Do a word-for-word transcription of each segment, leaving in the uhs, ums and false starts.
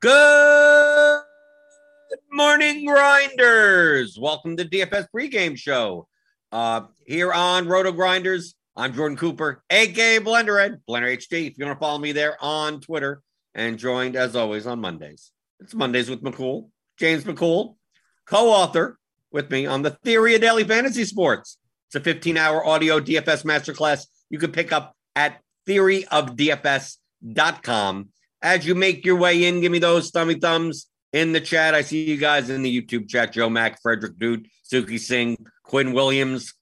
Good morning, Grinders. Welcome to D F S pregame show. Uh, here on Roto Grinders, I'm Jordan Cooper, a k a. Blenderhead, Blender H D. If you want to follow me there on Twitter, and joined as always on Mondays. It's Mondays with McCool, James McCool, co-author with me on the Theory of Daily Fantasy Sports. It's a fifteen-hour audio D F S masterclass you can pick up at theory of d f s dot com. As you make your way in, give me those thummy thumbs in the chat. I see you guys in the YouTube chat. Joe Mack, Frederick Dude, Suki Singh, Quinn Williams.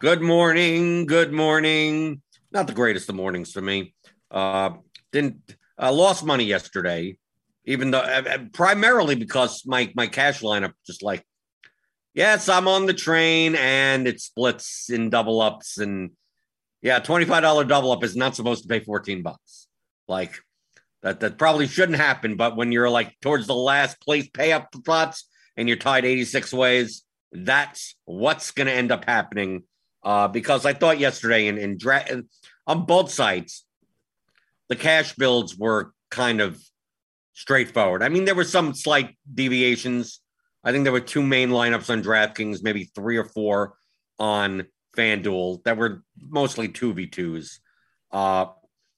Good morning. Good morning. Not the greatest of mornings for me. Uh, didn't uh, lost money yesterday, even though uh, primarily because my, my cash lineup just like, yes, I'm on the train and it splits in double ups. And yeah, twenty-five dollars double up is not supposed to pay fourteen bucks. Like, That that probably shouldn't happen, but when you're like towards the last place pay up spots and you're tied eighty-six ways, that's what's going to end up happening. Uh, because I thought yesterday in in dra- on both sides, the cash builds were kind of straightforward. I mean, there were some slight deviations. I think there were two main lineups on DraftKings, maybe three or four on FanDuel that were mostly two v twos. Uh,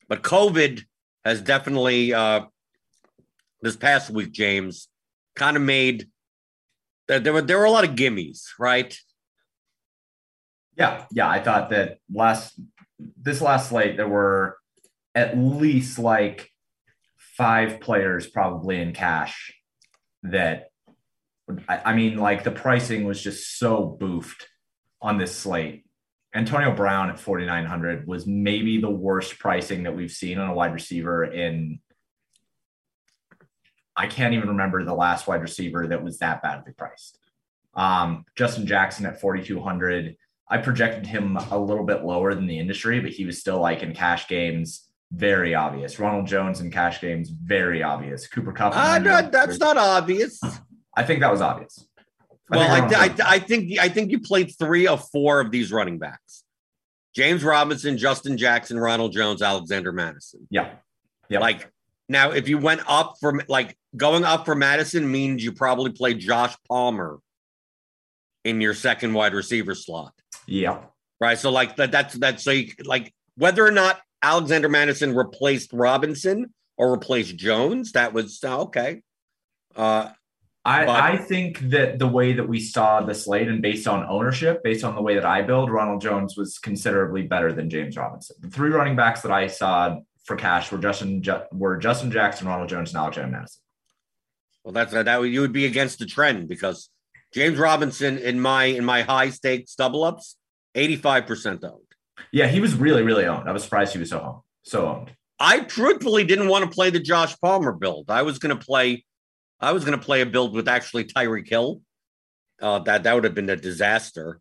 but COVID has definitely, uh, this past week, James, kind of made, there were there were a lot of gimmies, right? Yeah, yeah, I thought that last, this last slate, there were at least like five players probably in cash that, I, I mean, like the pricing was just so boofed on this slate. Antonio Brown at forty-nine hundred was maybe the worst pricing that we've seen on a wide receiver in, I can't even remember the last wide receiver that was that badly priced. Um, Justin Jackson at forty-two hundred. I projected him a little bit lower than the industry, but he was still like in cash games, very obvious. Ronald Jones in cash games, very obvious. Cooper Kupp. Uh, no, that's not obvious. I think that was obvious. I well, think I, th- I, th- I think I think you played three of four of these running backs: James Robinson, Justin Jackson, Ronald Jones, Alexander Mattison. Yeah, yeah. Like now, if you went up from like going up for Madison means you probably played Josh Palmer in your second wide receiver slot. Yeah, right. So like that, that's that's so you, like whether or not Alexander Mattison replaced Robinson or replaced Jones, that was oh, okay. Uh, I, I think that the way that we saw the slate and based on ownership, based on the way that I build, Ronald Jones was considerably better than James Robinson. The three running backs that I saw for cash were Justin were Justin Jackson, Ronald Jones, and Alexander Mattison. Well, that's that you would be against the trend because James Robinson in my in my high stakes double ups, eighty-five percent owned. Yeah, he was really really owned. I was surprised he was so owned. So owned. I truthfully didn't want to play the Josh Palmer build. I was going to play. I was going to play a build with actually Tyreek Hill. Uh, that that would have been a disaster.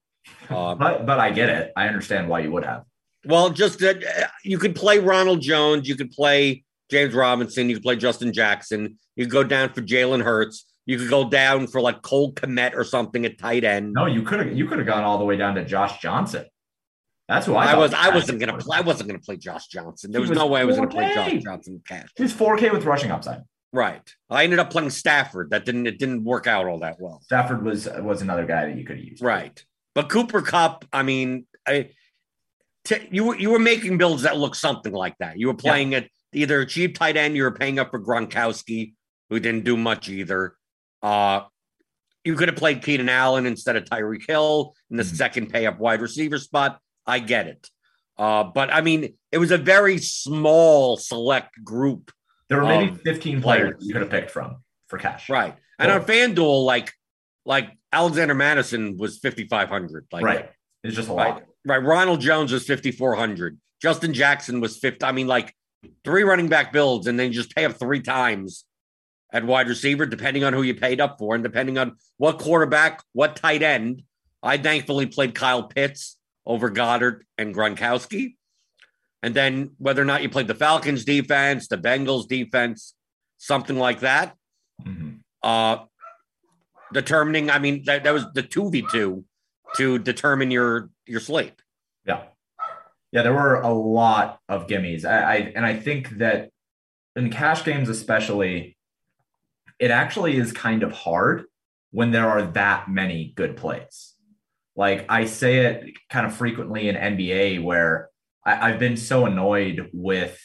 Uh, but but I get it. I understand why you would have. Well, just that uh, you could play Ronald Jones. You could play James Robinson. You could play Justin Jackson. You could go down for Jalen Hurts. You could go down for like Cole Kmet or something at tight end. No, you could have you could have gone all the way down to Josh Johnson. That's who I, I was. I wasn't going to play. I wasn't going to play Josh Johnson. There was, was no way I was going to play Josh Johnson. Cash. He's four K with rushing upside. Right. I ended up playing Stafford. That didn't, it didn't work out all that well. Stafford was, was another guy that you could have used. Right. But Cooper Kupp, I mean, I, t- you were, you were making builds that looked something like that. You were playing at yeah. either a cheap tight end. You were paying up for Gronkowski, who didn't do much either. Uh, you could have played Keenan Allen instead of Tyreek Hill in the mm-hmm. second pay up wide receiver spot. I get it. Uh, but I mean, it was a very small select group. There were maybe fifteen players you could have picked from for cash. Right. And on FanDuel, like like Alexander Mattison was fifty-five hundred. Like, right. It's just a lot. Right. right. Ronald Jones was fifty-four hundred. Justin Jackson was fifty. I mean, like three running back builds and then just pay up three times at wide receiver, depending on who you paid up for and depending on what quarterback, what tight end. I thankfully played Kyle Pitts over Goddard and Gronkowski. And then whether or not you played the Falcons defense, the Bengals defense, something like that, mm-hmm. uh, determining, I mean, that, that was the two v two to determine your, your slate. Yeah. Yeah. There were a lot of gimmies. I, I, and I think that in cash games, especially, it actually is kind of hard when there are that many good plays. Like I say it kind of frequently in N B A where I, I've been so annoyed with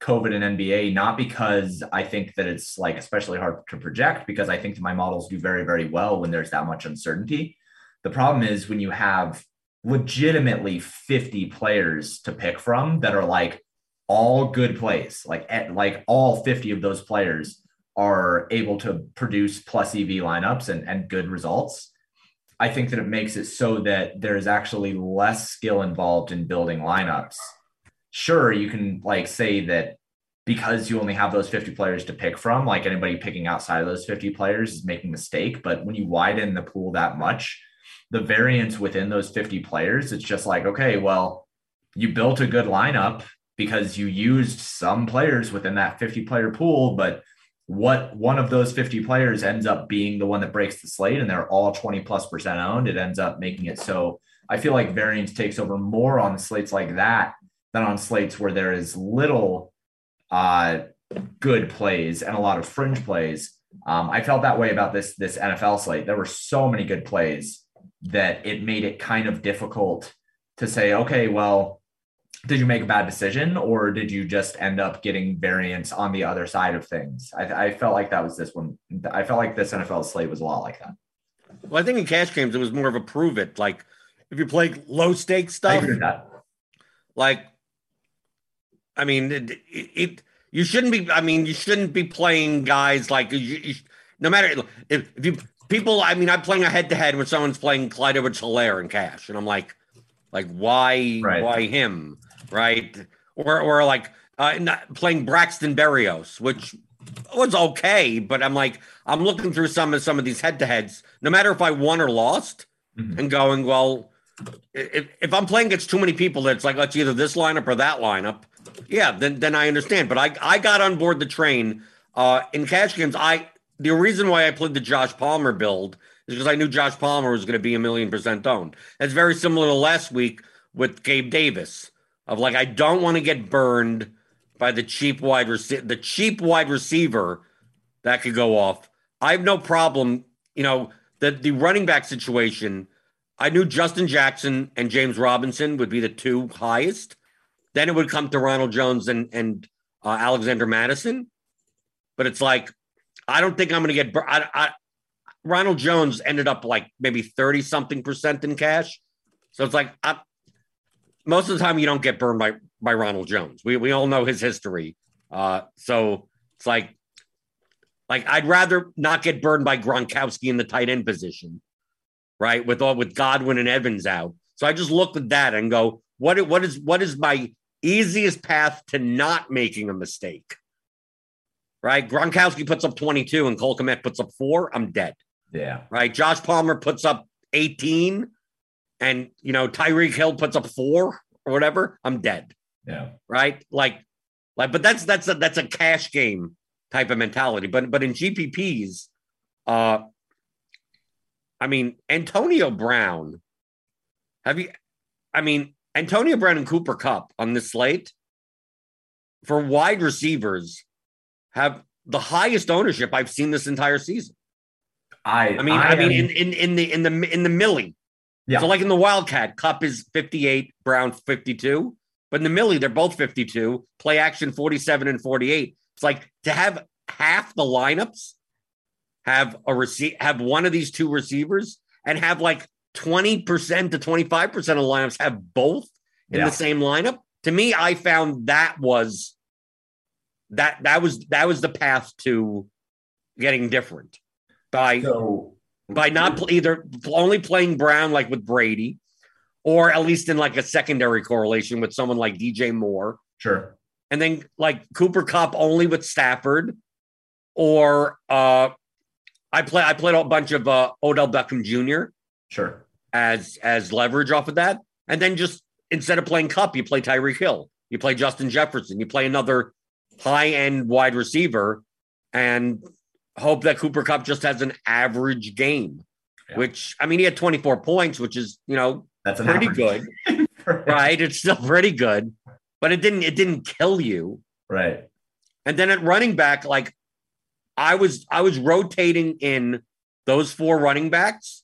COVID and N B A, not because I think that it's like especially hard to project, because I think that my models do very, very well when there's that much uncertainty. The problem is when you have legitimately fifty players to pick from that are like all good plays, like at, like all fifty of those players are able to produce plus E V lineups and, and good results. I think that it makes it so that there's actually less skill involved in building lineups. Sure, you can like say that because you only have those fifty players to pick from, like anybody picking outside of those fifty players is making a mistake. But when you widen the pool that much, the variance within those fifty players, it's just like, okay, well, you built a good lineup because you used some players within that fifty player pool, but what one of those fifty players ends up being the one that breaks the slate and they're all twenty plus percent owned, it ends up making it. So I feel like variance takes over more on slates like that than on slates where there is little uh, good plays and a lot of fringe plays. Um, I felt that way about this, this N F L slate. There were so many good plays that it made it kind of difficult to say, okay, well, did you make a bad decision or did you just end up getting variance on the other side of things? I, I felt like that was this one. I felt like this N F L slate was a lot like that. Well, I think in cash games, it was more of a prove it. Like if you play low stakes stuff, I agree with that. Like, I mean, it, it, it, you shouldn't be, I mean, you shouldn't be playing guys like you, you no matter if, if you people, I mean, I'm playing a head to head when someone's playing Clyde Edwards-Helaire in cash. And I'm like, like, why, right. why him? Right. Or, or like uh, not playing Braxton Berrios, which was okay. But I'm like, I'm looking through some of some of these head to heads, no matter if I won or lost mm-hmm. and going, well, if, if I'm playing against too many people, that's like, let's either this lineup or that lineup. Yeah, then then I understand. But I, I got on board the train uh, in cash games. I the reason why I played the Josh Palmer build is because I knew Josh Palmer was going to be a million percent owned. That's very similar to last week with Gabe Davis of like I don't want to get burned by the cheap wide rece- the cheap wide receiver that could go off. I have no problem, you know, the the running back situation. I knew Justin Jackson and James Robinson would be the two highest. Then it would come to Ronald Jones and, and uh, Alexander Mattison. But it's like, I don't think I'm going to get bur- – I, I, Ronald Jones ended up like maybe thirty-something percent in cash. So it's like I, most of the time you don't get burned by, by Ronald Jones. We we all know his history. Uh, so it's like, like I'd rather not get burned by Gronkowski in the tight end position, right, with all with Godwin and Evans out. So I just looked at that and go, what what is what is my – easiest path to not making a mistake, right? Gronkowski puts up twenty-two and Cole Kmet puts up four. I'm dead. Yeah. Right. Josh Palmer puts up eighteen and, you know, Tyreek Hill puts up four or whatever. I'm dead. Yeah. Right. Like, like, but that's, that's a, that's a cash game type of mentality. But, but in G P Ps, uh, I mean, Antonio Brown, have you, I mean, Antonio Brown and Cooper Kupp on this slate for wide receivers have the highest ownership I've seen this entire season. I, I mean, I, I mean, in, in, in the in the in the Millie, yeah. So like in the Wildcat, Kupp is fifty-eight, Brown fifty-two, but in the Millie, they're both fifty-two. Play action forty-seven and forty-eight. It's like to have half the lineups have a receive have one of these two receivers and have like twenty percent to twenty-five percent of lineups have both in yeah. the same lineup. To me, I found that was that that was that was the path to getting different by so, by not pl- either only playing Brown like with Brady, or at least in like a secondary correlation with someone like D J Moore. Sure, and then like Cooper Kupp only with Stafford, or uh, I play I played a bunch of uh, Odell Beckham Junior Sure. As as leverage off of that. And then just instead of playing Kupp, you play Tyreek Hill. You play Justin Jefferson. You play another high-end wide receiver and hope that Cooper Kupp just has an average game, yeah. which, I mean, he had twenty-four points, which is, you know, that's pretty good. Right? It's still pretty good. But it didn't it didn't kill you. Right. And then at running back, like, I was I was rotating in those four running backs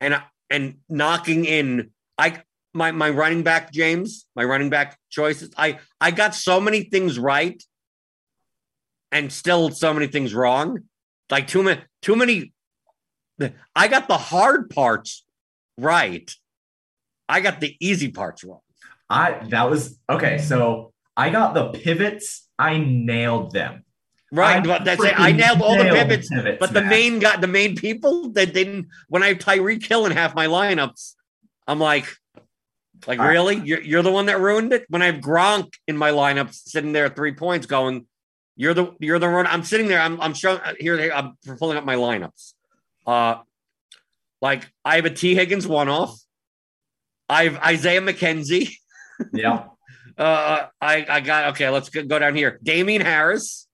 and and knocking in I my my running back James, my running back choices. I, I got so many things right and still so many things wrong. Like too many too many I got the hard parts right. I got the easy parts wrong. I that was okay, so I got the pivots, I nailed them. Right, well, that's it. I nailed all nailed the pivots, pivots but man. the main got the main people that didn't. When I have Tyreek Hill in half my lineups, I'm like, like all really, right. you're you're the one that ruined it. When I have Gronk in my lineups, sitting there at three points, going, you're the you're the one. I'm sitting there. I'm I'm showing here. here I'm pulling up my lineups. Uh, like I have a T Higgins one off. I have Isaiah McKenzie. Yeah. uh, I I got okay. Let's go down here. Damien Harris.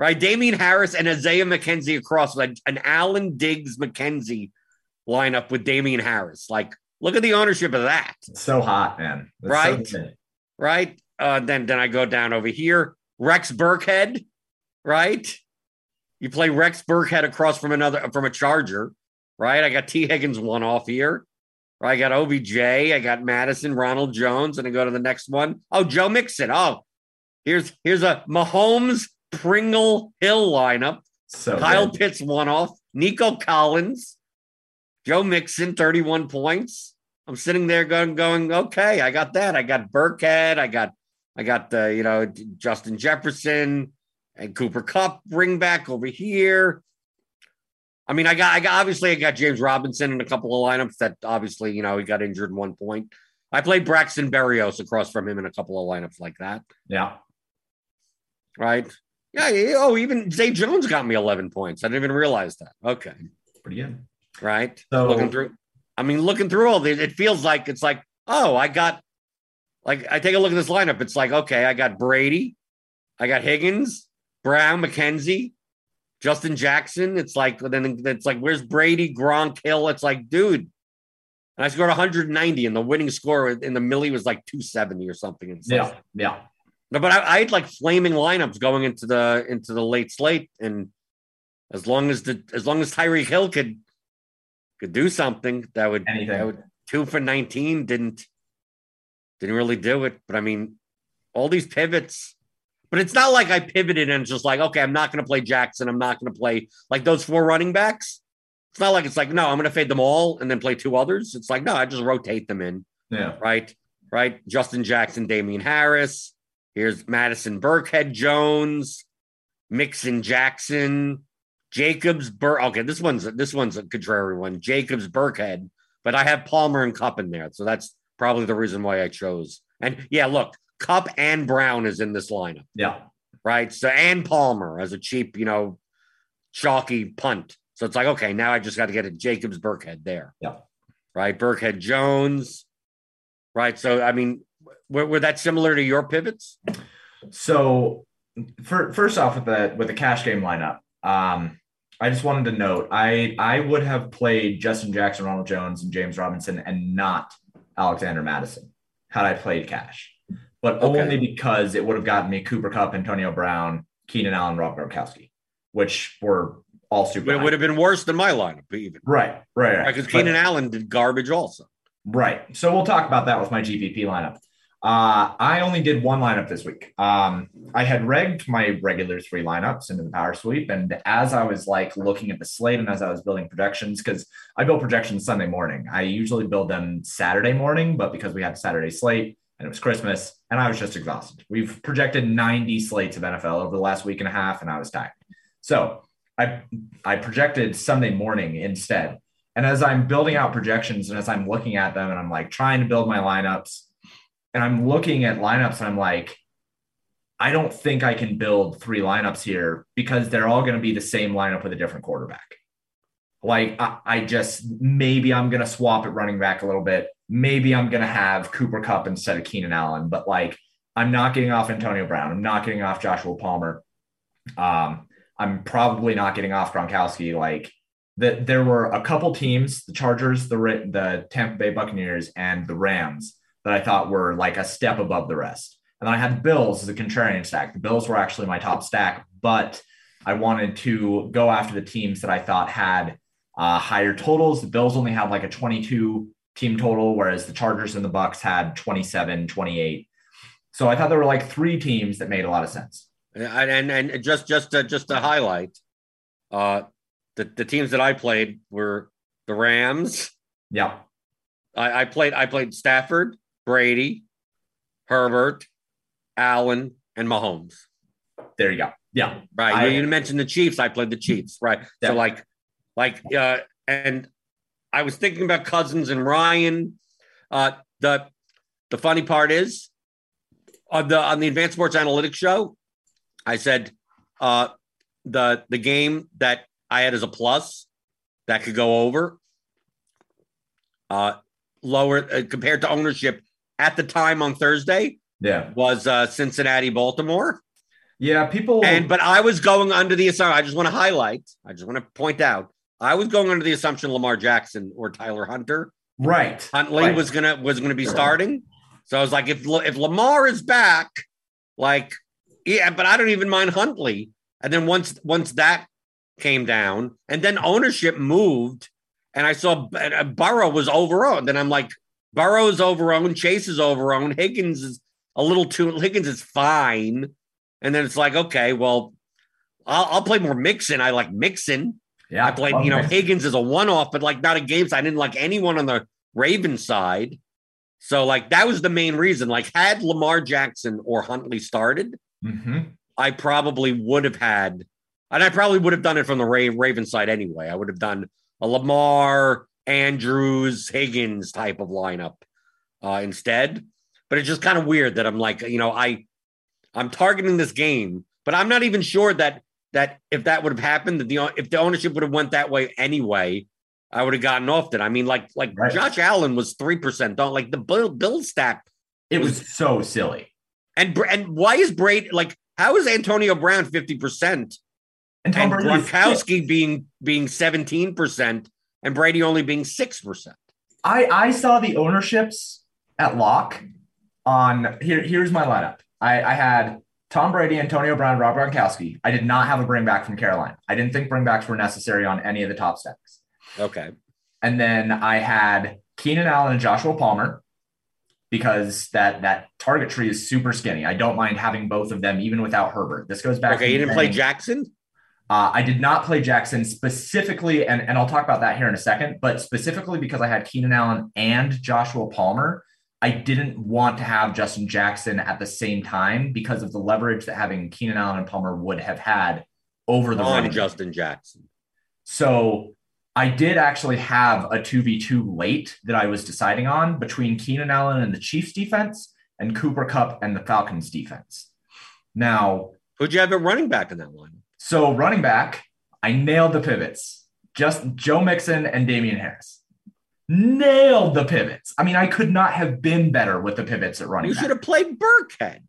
Right, Damien Harris and Isaiah McKenzie across, like an Allen Diggs McKenzie lineup with Damien Harris. Like, look at the ownership of that. It's so hot, man. That's right, so right. Uh, then, then I go down over here. Rex Burkhead, right? You play Rex Burkhead across from another from a Charger, right? I got T Higgins one off here. Right, I got O B J. I got Madison, Ronald Jones, and I go to the next one. Oh, Joe Mixon. Oh, here's here's a Mahomes. Pringle Hill lineup. So Kyle good. Pitts one off. Nico Collins, Joe Mixon, thirty-one points. I'm sitting there going, going, okay, I got that. I got Burkhead. I got, I got the, you know, Justin Jefferson and Cooper Kupp bring back over here. I mean, I got, I got obviously I got James Robinson in a couple of lineups that obviously, you know, he got injured in one point. I played Braxton Berrios across from him in a couple of lineups like that. Yeah. Right. Yeah. Oh, even Zay Jones got me eleven points. I didn't even realize that. Okay. Pretty good. Right. So looking through, I mean, looking through all these, it feels like it's like, oh, I got like, I take a look at this lineup. It's like, okay, I got Brady. I got Higgins, Brown, McKenzie, Justin Jackson. It's like, then it's like, where's Brady, Gronk, Hill? It's like, dude. And I scored one hundred ninety and the winning score in the millie was like two seventy or something. And yeah. Yeah. No, but I, I had like flaming lineups going into the into the late slate, and as long as the as long as Tyreek Hill could could do something, that would, that would two for nineteen didn't didn't really do it. But I mean, all these pivots. But it's not like I pivoted and just like, okay, I'm not going to play Jackson. I'm not going to play like those four running backs. It's not like it's like no, I'm going to fade them all and then play two others. It's like no, I just rotate them in. Yeah. Right. Right. Justin Jackson, Damien Harris. Here's Madison, Burkhead, Jones, Mixon, Jackson, Jacobs, Bur. Okay, this one's this one's a contrary one. Jacobs, Burkhead, but I have Palmer and Kupp in there, so that's probably the reason why I chose. And yeah, look, Kupp and Brown is in this lineup. Yeah, right. So and Palmer as a cheap, you know, chalky punt. So it's like okay, now I just got to get a Jacobs, Burkhead there. Yeah, right. Burkhead, Jones, right. So I mean. Were, were that similar to your pivots? So for, first off with the, with the cash game lineup, um, I just wanted to note, I, I would have played Justin Jackson, Ronald Jones, and James Robinson and not Alexander Mattison had I played cash, but okay. only because it would have gotten me Cooper Kupp, Antonio Brown, Keenan Allen, Rob Gronkowski, which were all super. But it high. Would have been worse than my lineup even. Right, right, right. Because Keenan Allen did garbage also. Right. So we'll talk about that with my G P P lineup. Uh, I only did one lineup this week. Um, I had regged my regular three lineups into the power sweep. And as I was like looking at the slate and as I was building projections, because I built projections Sunday morning, I usually build them Saturday morning, but because we had Saturday slate and it was Christmas and I was just exhausted, we've projected ninety slates of N F L over the last week and a half. And I was tired. So I, I projected Sunday morning instead. And as I'm building out projections and as I'm looking at them and I'm like trying to build my lineups, and I'm looking at lineups and I'm like, I don't think I can build three lineups here because they're all going to be the same lineup with a different quarterback. Like I, I just, maybe I'm going to swap at running back a little bit. Maybe I'm going to have Cooper Kupp instead of Keenan Allen, but like, I'm not getting off Antonio Brown. I'm not getting off Joshua Palmer. Um, I'm probably not getting off Gronkowski. Like that, there were a couple teams, the Chargers, the, the Tampa Bay Buccaneers and the Rams, that I thought were like a step above the rest. And then I had Bills as a contrarian stack. The Bills were actually my top stack, but I wanted to go after the teams that I thought had uh, higher totals. The Bills only have like a twenty-two team total, whereas the Chargers and the Bucs had twenty-seven, twenty-eight. So I thought there were like three teams that made a lot of sense. And and, and just just to, just to highlight, uh, the the teams that I played were the Rams. Yeah, I, I played I played Stafford, Brady, Herbert, Allen, and Mahomes. There you go. Yeah, right. I, you mentioned the Chiefs. I played the Chiefs. Right. Yeah. So like, like, uh, and I was thinking about Cousins and Ryan. Uh, the the funny part is on the on the Advanced Sports Analytics show, I said uh, the the game that I had as a plus that could go over uh, lower uh, compared to ownership at the time on Thursday. Yeah, was uh, Cincinnati Baltimore. Yeah, people. And but I was going under the assumption. I just want to highlight. I just want to point out. I was going under the assumption Lamar Jackson or Tyler Hunter. Right. Huntley right. was gonna was gonna be starting. So I was like, if if Lamar is back, like, yeah, but I don't even mind Huntley. And then once once that came down, and then ownership moved, and I saw uh, Burrow was overowned. And I'm like, Burrow's overowned, Chase is overowned, Higgins is a little too. Higgins is fine. And then it's like, okay, well, I'll, I'll play more Mixon. I like Mixon. Yeah, I played, you know, Mixon. Higgins is a one-off, but like not a game. So I didn't like anyone on the Ravens side. So like that was the main reason. Like had Lamar Jackson or Huntley started, mm-hmm. I probably would have had, and I probably would have done it from the Ra- Ravens side anyway. I would have done a Lamar, Andrews, Higgins type of lineup uh, instead. But it's just kind of weird that I'm like, you know, I, I'm targeting this game, but I'm not even sure that that if that would have happened, that the if the ownership would have went that way anyway, I would have gotten off it. I mean, like like right. Josh Allen was three percent. Don't like the Bill, Bill stack. It was, was so silly. And and why is Brady like? How is Antonio Brown fifty percent and Gronkowski being being seventeen percent and Brady only being six percent? I I saw the ownerships at lock on here. Here's my lineup. I, I had Tom Brady, Antonio Brown, Rob Gronkowski. I did not have a bring back from Carolina. I didn't think bring backs were necessary on any of the top stacks. Okay. And then I had Keenan Allen and Joshua Palmer because that, that target tree is super skinny. I don't mind having both of them, even without Herbert. This goes back. Okay. To you didn't play Jackson? Uh, I did not play Jackson specifically. And, and I'll talk about that here in a second, but specifically because I had Keenan Allen and Joshua Palmer, I didn't want to have Justin Jackson at the same time because of the leverage that having Keenan Allen and Palmer would have had over the on Justin Jackson. So I did actually have a two v two late that I was deciding on between Keenan Allen and the Chiefs defense and Cooper Kupp and the Falcons defense. Now, who'd you have at running back in that one? So running back, I nailed the pivots, just Joe Mixon and Damien Harris. Nailed the pivots. I mean, I could not have been better with the pivots at running back. You should have played Burkhead.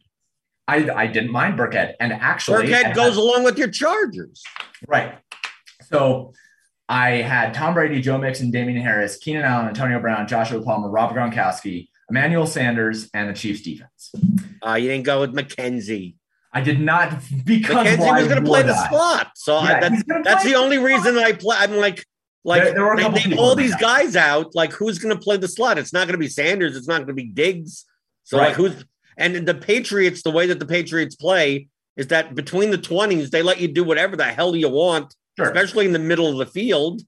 I, I didn't mind Burkhead. And actually... Burkhead goes had, along with your Chargers. Right. So I had Tom Brady, Joe Mixon, Damien Harris, Keenan Allen, Antonio Brown, Joshua Palmer, Rob Gronkowski, Emmanuel Sanders, and the Chiefs defense. Uh, you didn't go with McKenzie. I did not because... McKenzie was going to play the I? slot. So yeah, I, that's, that's the only reason I play. I'm like... Like there, there were they, they all these guys out. Like who's going to play the slot? It's not going to be Sanders. It's not going to be Diggs. So right. like who's and the Patriots? The way that the Patriots play is that between the twenties, they let you do whatever the hell you want, sure. especially in the middle of the field.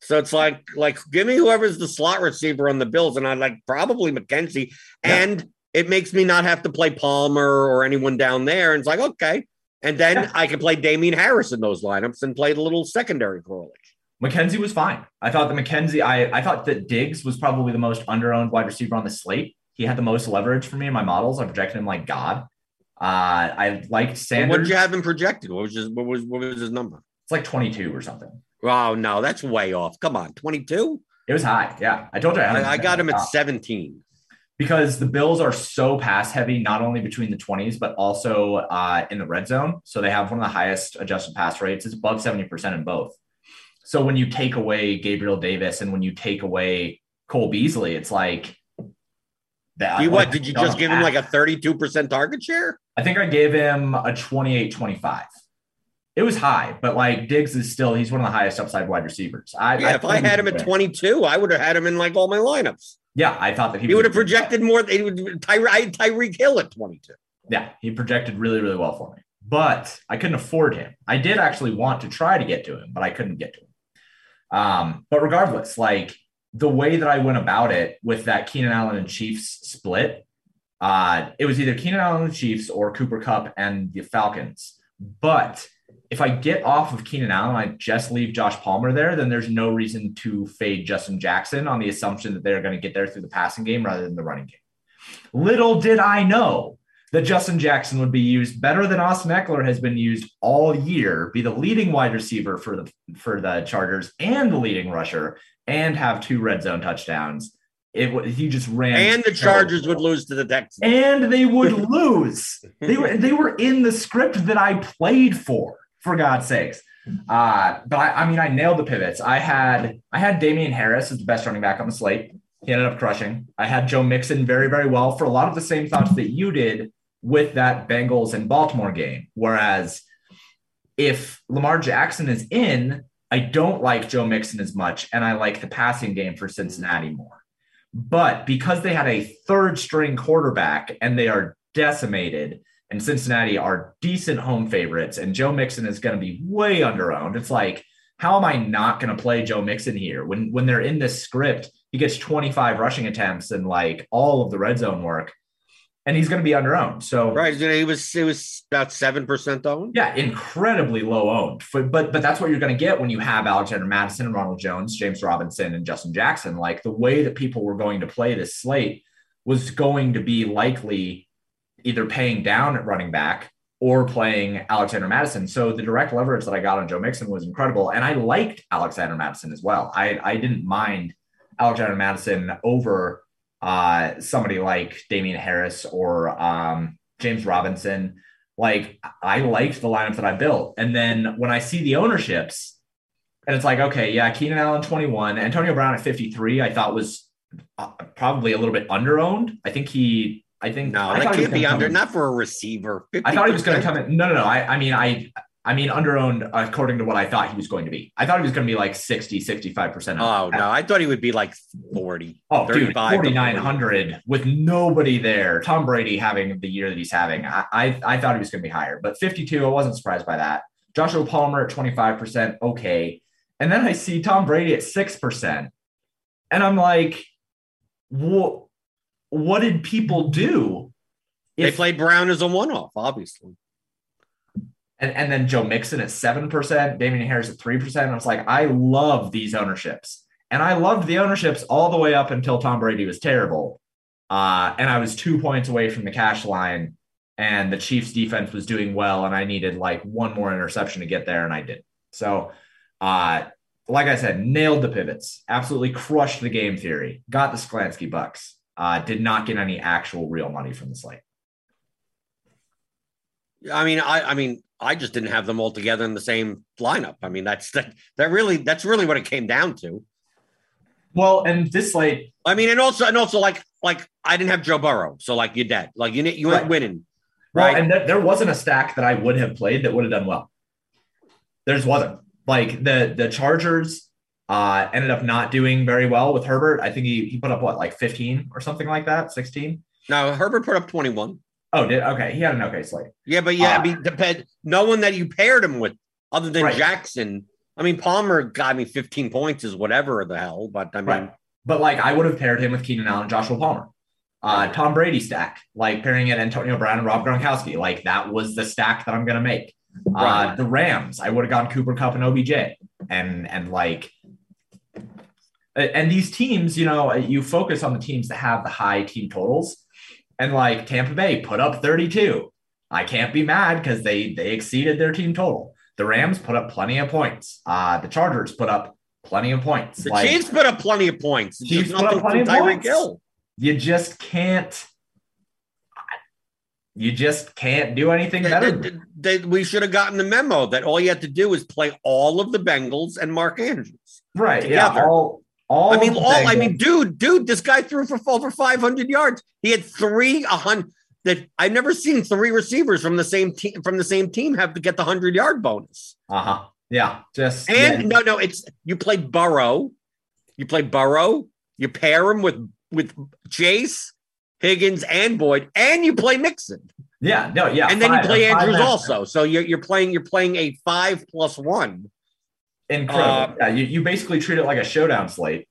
So it's like like give me whoever's the slot receiver on the Bills, and I like probably McKenzie, yeah. and it makes me not have to play Palmer or anyone down there. And it's like okay, and then yeah. I can play Damien Harris in those lineups and play the little secondary correlation. McKenzie was fine. I thought that McKenzie, I, I thought that Diggs was probably the most underowned wide receiver on the slate. He had the most leverage for me in my models. I projected him like God. Uh, I liked Sanders. What did you have him projected? What was his, what was, what was his number? It's like twenty-two or something. Oh, no, that's way off. Come on, twenty-two? It was high, yeah. I told you. I, had I, I got him at top. seventeen. Because the Bills are so pass heavy, not only between the twenties, but also uh, in the red zone. So they have one of the highest adjusted pass rates. It's above seventy percent in both. So when you take away Gabriel Davis and when you take away Cole Beasley, it's like that. You what? Did you just give him like a thirty-two percent target share? I think I gave him a twenty-eight twenty-five. It was high, but like Diggs is still, he's one of the highest upside wide receivers. I, yeah, I if I had him at twenty-two, I would have had him in like all my lineups. Yeah, I thought that he, he would have projected more. It would, Tyre, I had Tyreek Hill at twenty-two. Yeah, he projected really, really well for me, but I couldn't afford him. I did actually want to try to get to him, but I couldn't get to him. Um, but regardless, like the way that I went about it with that Keenan Allen and Chiefs split, uh, it was either Keenan Allen and the Chiefs or Cooper Kupp and the Falcons. But if I get off of Keenan Allen, I just leave Josh Palmer there, then there's no reason to fade Justin Jackson on the assumption that they're going to get there through the passing game rather than the running game. Little did I know that Justin Jackson would be used better than Austin Eckler has been used all year, be the leading wide receiver for the, for the Chargers and the leading rusher, and have two red zone touchdowns. It he just ran, and the Chargers would lose to the Texans, and they would lose. They were they were in the script that I played for, for God's sakes. Uh, but I, I mean, I nailed the pivots. I had I had Damien Harris as the best running back on the slate. He ended up crushing. I had Joe Mixon very very well for a lot of the same thoughts that you did with that Bengals and Baltimore game. Whereas if Lamar Jackson is in, I don't like Joe Mixon as much, and I like the passing game for Cincinnati more. But because they had a third string quarterback and they are decimated, and Cincinnati are decent home favorites, and Joe Mixon is going to be way underowned, it's like, how am I not going to play Joe Mixon here? When, when they're in this script, he gets twenty-five rushing attempts and like all of the red zone work, and he's going to be underowned. So right, he was it was about seven percent owned. Yeah, incredibly low owned. But, but but that's what you're going to get when you have Alexander Mattison and Ronald Jones, James Robinson, and Justin Jackson. Like the way that people were going to play this slate was going to be likely either paying down at running back or playing Alexander Mattison. So the direct leverage that I got on Joe Mixon was incredible, and I liked Alexander Mattison as well. I I didn't mind Alexander Mattison over uh somebody like Damien Harris or um James Robinson. Like I liked the lineup that I built. And then when I see the ownerships and it's like, okay, yeah, Keenan Allen twenty-one, Antonio Brown at fifty-three, I thought was uh, probably a little bit underowned. I think he I think no, I that can't be under in, not for a receiver. fifty percent. I thought he was going to come in. No, no, no. I I mean I I mean, underowned according to what I thought he was going to be. I thought he was going to be like sixty, sixty-five percent. Oh, no. I thought he would be like forty. Oh, dude, forty-nine hundred with nobody there. Tom Brady having the year that he's having. I, I, I thought he was going to be higher, but fifty-two, I wasn't surprised by that. Joshua Palmer at twenty-five percent. Okay. And then I see Tom Brady at six percent. And I'm like, what, what did people do? If- they played Brown as a one-off, obviously. And, and then Joe Mixon at seven percent, Damien Harris at three percent. And I was like, I love these ownerships. And I loved the ownerships all the way up until Tom Brady was terrible. Uh, and I was two points away from the cash line, and the Chiefs defense was doing well, and I needed like one more interception to get there, and I didn't. So, uh, like I said, nailed the pivots, absolutely crushed the game theory, got the Sklansky bucks, uh, did not get any actual real money from the slate. I mean, I, I mean, I just didn't have them all together in the same lineup. I mean, that's that, that really, that's really what it came down to. Well, and this slate, I mean, and also, and also like, like I didn't have Joe Burrow. So like you're dead, like you, you ain't right. winning. Right. Well, and th- there wasn't a stack that I would have played that would have done well. There just wasn't. Like the, the Chargers uh, ended up not doing very well with Herbert. I think he, he put up what, like fifteen or something like that. sixteen. No, Herbert put up twenty-one. Oh, did okay. He had an okay slate. Yeah, but yeah, uh, I mean, depend, no one that you paired him with other than right. Jackson. I mean, Palmer got me fifteen points is whatever the hell, but I mean. Right. But like I would have paired him with Keenan Allen and Joshua Palmer. Uh, Tom Brady stack, like pairing it Antonio Brown and Rob Gronkowski. Like that was the stack that I'm going to make. Right. Uh, the Rams, I would have gone Cooper Kupp and O B J. And, and like, and these teams, you know, you focus on the teams that have the high team totals. And like Tampa Bay put up thirty-two. I can't be mad because they they exceeded their team total. The Rams put up plenty of points. Uh, the Chargers put up plenty of points. The like, Chiefs put up plenty of points. Chiefs put up plenty of Tyreek Hill. You just can't. You just can't do anything they, better. They, they, they, we should have gotten the memo that all you had to do was play all of the Bengals and Mark Andrews. Right. Together. Yeah. All. All I mean, all I mean, dude, dude, this guy threw for over five hundred yards. He had three, a hundred. that I've never seen three receivers from the same team from the same team have to get the hundred yard bonus. Uh huh. Yeah. Just and yeah. no, no. It's you play Burrow, you play Burrow, you pair him with with Chase, Higgins, and Boyd, and you play Mixon. Yeah. No. Yeah. And five, then you play Andrews five, also. So you're you're playing you're playing a five plus one. Incredible. Uh, yeah. You you basically treat it like a showdown slate.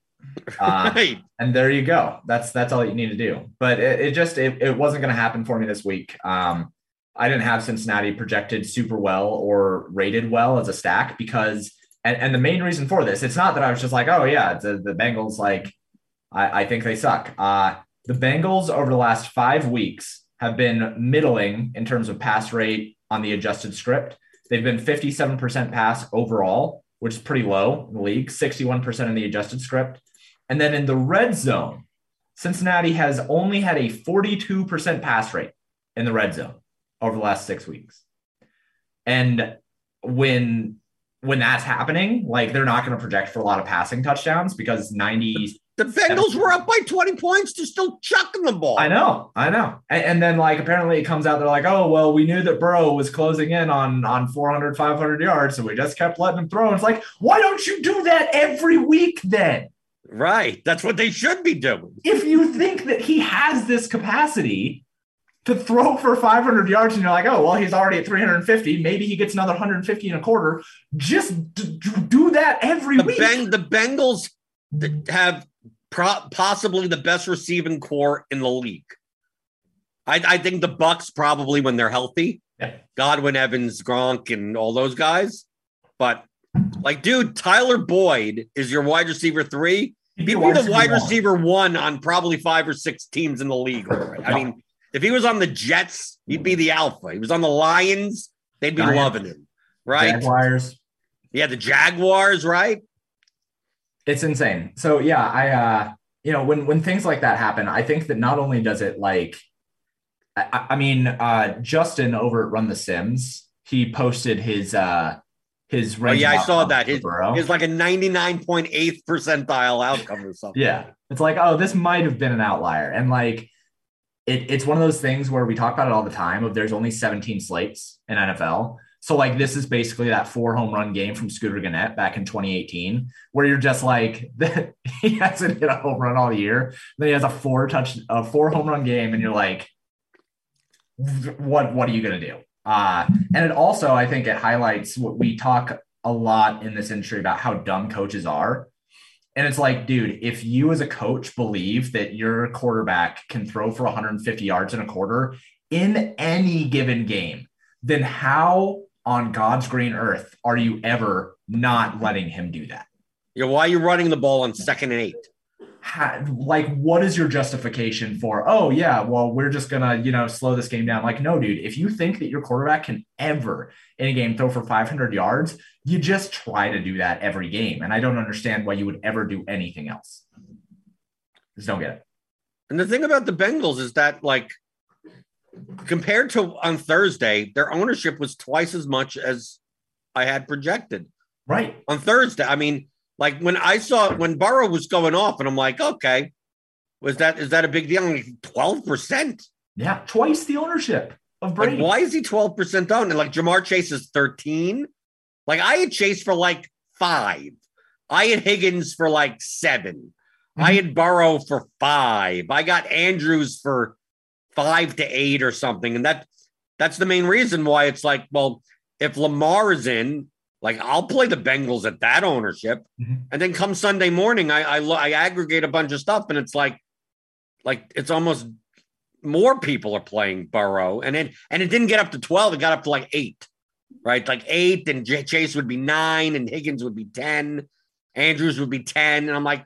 Uh, right. And there you go. That's that's all you need to do. But it, it just it, it wasn't going to happen for me this week. Um, I didn't have Cincinnati projected super well or rated well as a stack because and, and the main reason for this, it's not that I was just like, oh, yeah, the, the Bengals, like, I, I think they suck. Uh, the Bengals over the last five weeks have been middling in terms of pass rate on the adjusted script. They've been fifty-seven percent pass overall, which is pretty low in the league, sixty-one percent in the adjusted script. And then in the red zone, Cincinnati has only had a forty-two percent pass rate in the red zone over the last six weeks. And when when that's happening, like they're not going to project for a lot of passing touchdowns because ninety The Bengals were up by twenty points. They're still chucking the ball. I know. I know. And, and then like apparently it comes out. They're like, oh, well, we knew that Burrow was closing in on, on four hundred, five hundred yards. So we just kept letting him throw. And it's like, why don't you do that every week then? Right. That's what they should be doing. If you think that he has this capacity to throw for five hundred yards and you're like, oh, well, he's already at three hundred fifty. Maybe he gets another one hundred fifty and a quarter. Just d- do that every the week. Ben- the Bengals have pro- possibly the best receiving core in the league. I, I think the Bucs probably when they're healthy. Yeah. Godwin, Evans, Gronk, and all those guys. But like, dude, Tyler Boyd is your wide receiver three. He'd be the wide receiver one on probably five or six teams in the league. Right? I mean, if he was on the Jets, he'd be the alpha. He was on the Lions, they'd be Giants. Loving him, right? Jaguars. Yeah, the Jaguars, right? It's insane. So, yeah, I, uh, you know, when when things like that happen, I think that not only does it like, I, I mean, uh, Justin over at Run the Sims, he posted his, uh, His oh, yeah, I saw that. His, his like a ninety-nine point eight percentile outcome or something. Yeah. It's like, oh, this might have been an outlier. And like, it, it's one of those things where we talk about it all the time of there's only seventeen slates in N F L. So like, this is basically that four home run game from Scooter Gennett back in twenty eighteen, where you're just like, he hasn't hit a home run all year. Then he has a four touch, a four home run game. And you're like, what, what are you going to do? Uh, and it also, I think it highlights what we talk a lot in this industry about how dumb coaches are. And it's like, dude, if you as a coach believe that your quarterback can throw for one hundred fifty yards in a quarter in any given game, then how on God's green earth are you ever not letting him do that? Yeah, why are you running the ball on second and eight? How, like, what is your justification for, oh, yeah, well, we're just going to, you know, slow this game down. Like, no, dude, if you think that your quarterback can ever in a game throw for five hundred yards, you just try to do that every game. And I don't understand why you would ever do anything else. Just don't get it. And the thing about the Bengals is that, like, compared to on Thursday, their ownership was twice as much as I had projected. Right. On Thursday, I mean, like when I saw when Burrow was going off, and I'm like, okay, was that is that a big deal? I'm like twelve percent. Yeah, twice the ownership of Brady. Like, why is he twelve percent owned? And like Jamar Chase is thirteen. Like I had Chase for like five. I had Higgins for like seven. Mm-hmm. I had Burrow for five. I got Andrews for five to eight or something. And that that's the main reason why it's like, well, if Lamar is in. Like, I'll play the Bengals at that ownership. Mm-hmm. And then come Sunday morning, I, I I aggregate a bunch of stuff, and it's like, like it's almost more people are playing Burrow. And it, and it didn't get up to twelve. It got up to like eight, right? Like eight, and J- Chase would be nine, and Higgins would be ten. Andrews would be ten. And I'm like,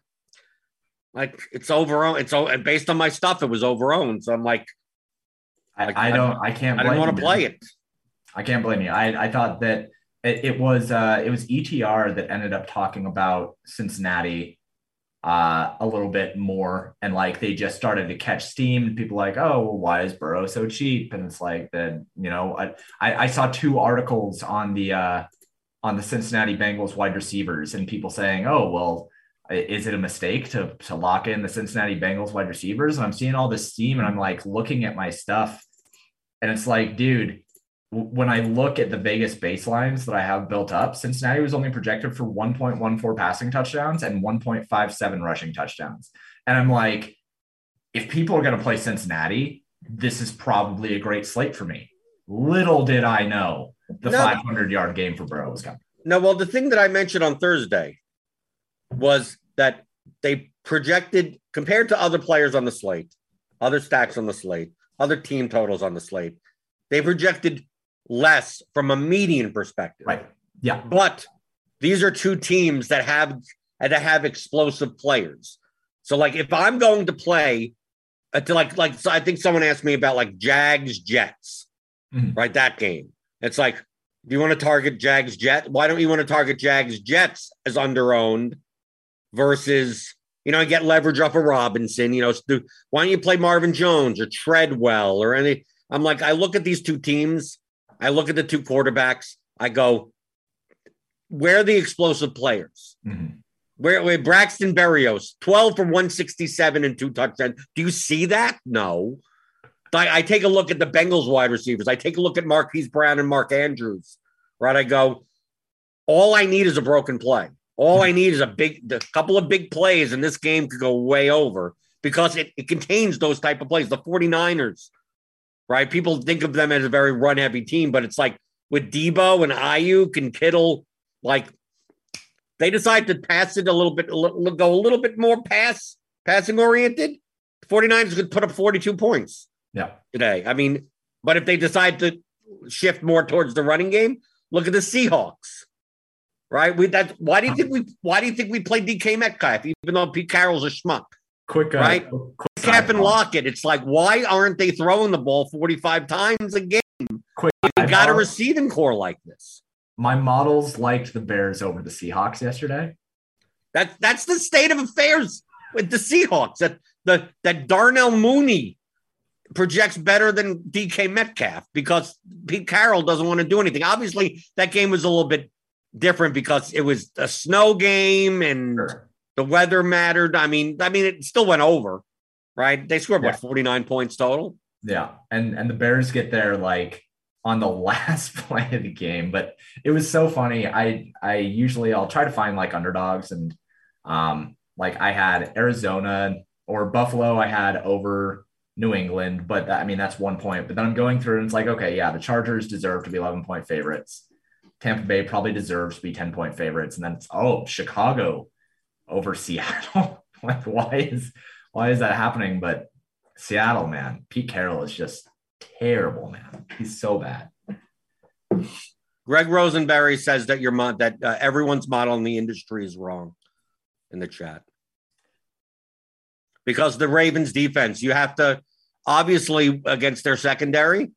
like it's overowned. It's so based on my stuff, it was overowned. So I'm like, I, like, I don't, I can't, I didn't want to play it. I can't blame you. I, I thought that. It, it was uh, it was E T R that ended up talking about Cincinnati uh, a little bit more, and like they just started to catch steam. And people like, oh, well, why is Burrow so cheap? And it's like that, you know. I, I saw two articles on the uh, on the Cincinnati Bengals wide receivers, and people saying, oh, well, is it a mistake to to lock in the Cincinnati Bengals wide receivers? And I'm seeing all this steam, and I'm like looking at my stuff, And it's like, dude, when I look at the Vegas baselines that I have built up, Cincinnati was only projected for one point one four passing touchdowns and one point five seven rushing touchdowns. And I'm like, if people are going to play Cincinnati, this is probably a great slate for me. Little did I know the no. five hundred yard game for Burrow was coming. No, well, the thing that I mentioned on Thursday was that they projected, compared to other players on the slate, other stacks on the slate, other team totals on the slate, they projected less from a median perspective. Right. Yeah. But these are two teams that have that have explosive players. So, like, if I'm going to play, uh, to like, like, so I think someone asked me about like Jags Jets, mm-hmm. right? That game. It's like, do you want to target Jags Jets? Why don't you want to target Jags Jets as underowned versus, you know, get leverage off of Robinson? You know, do, why don't you play Marvin Jones or Treadwell or any? I'm like, I look at these two teams, I look at the two quarterbacks, I go, where are the explosive players? Mm-hmm. Where, where Braxton Berrios, twelve for one sixty-seven and two touchdowns. Do you see that? No. I, I take a look at the Bengals wide receivers. I take a look at Marquise Brown and Mark Andrews, right? I go, all I need is a broken play. All I need is a big, a couple of big plays, and this game could go way over because it, it contains those type of plays. The 49ers, right? People think of them as a very run-heavy team, but it's like with Debo and Ayuk and Kittle, like, they decide to pass it a little bit, go a little bit more pass, passing oriented. The 49ers could put up forty-two points yeah. today. I mean, but if they decide to shift more towards the running game, look at the Seahawks, right? We, that, why do you think we why do you think we play D K Metcalf, even though Pete Carroll's a schmuck? Quick, uh, right? Quick Metcalf and Lockett. It's like, why aren't they throwing the ball forty-five times a game? Quick, you got a receiving core like this. My models liked the Bears over the Seahawks yesterday. That, that's the state of affairs with the Seahawks. That the that Darnell Mooney projects better than D K Metcalf because Pete Carroll doesn't want to do anything. Obviously, that game was a little bit different because it was a snow game and sure. the weather mattered. I mean, I mean, it still went over, right? They scored, yeah. what, forty-nine points total? Yeah, and and the Bears get there, like, on the last play of the game, but it was so funny. I, I usually I'll try to find like underdogs and um, like I had Arizona or Buffalo. I had over New England, but that, I mean, that's one point, but then I'm going through and it's like, okay, yeah, the Chargers deserve to be eleven point favorites. Tampa Bay probably deserves to be ten point favorites. And then it's, oh, Chicago over Seattle. Like, why is, why is that happening? But Seattle, man, Pete Carroll is just terrible, man. He's so bad. Greg Rosenberry says that your mod that uh, everyone's model in the industry is wrong in the chat because the Ravens defense, you have to obviously against their secondary,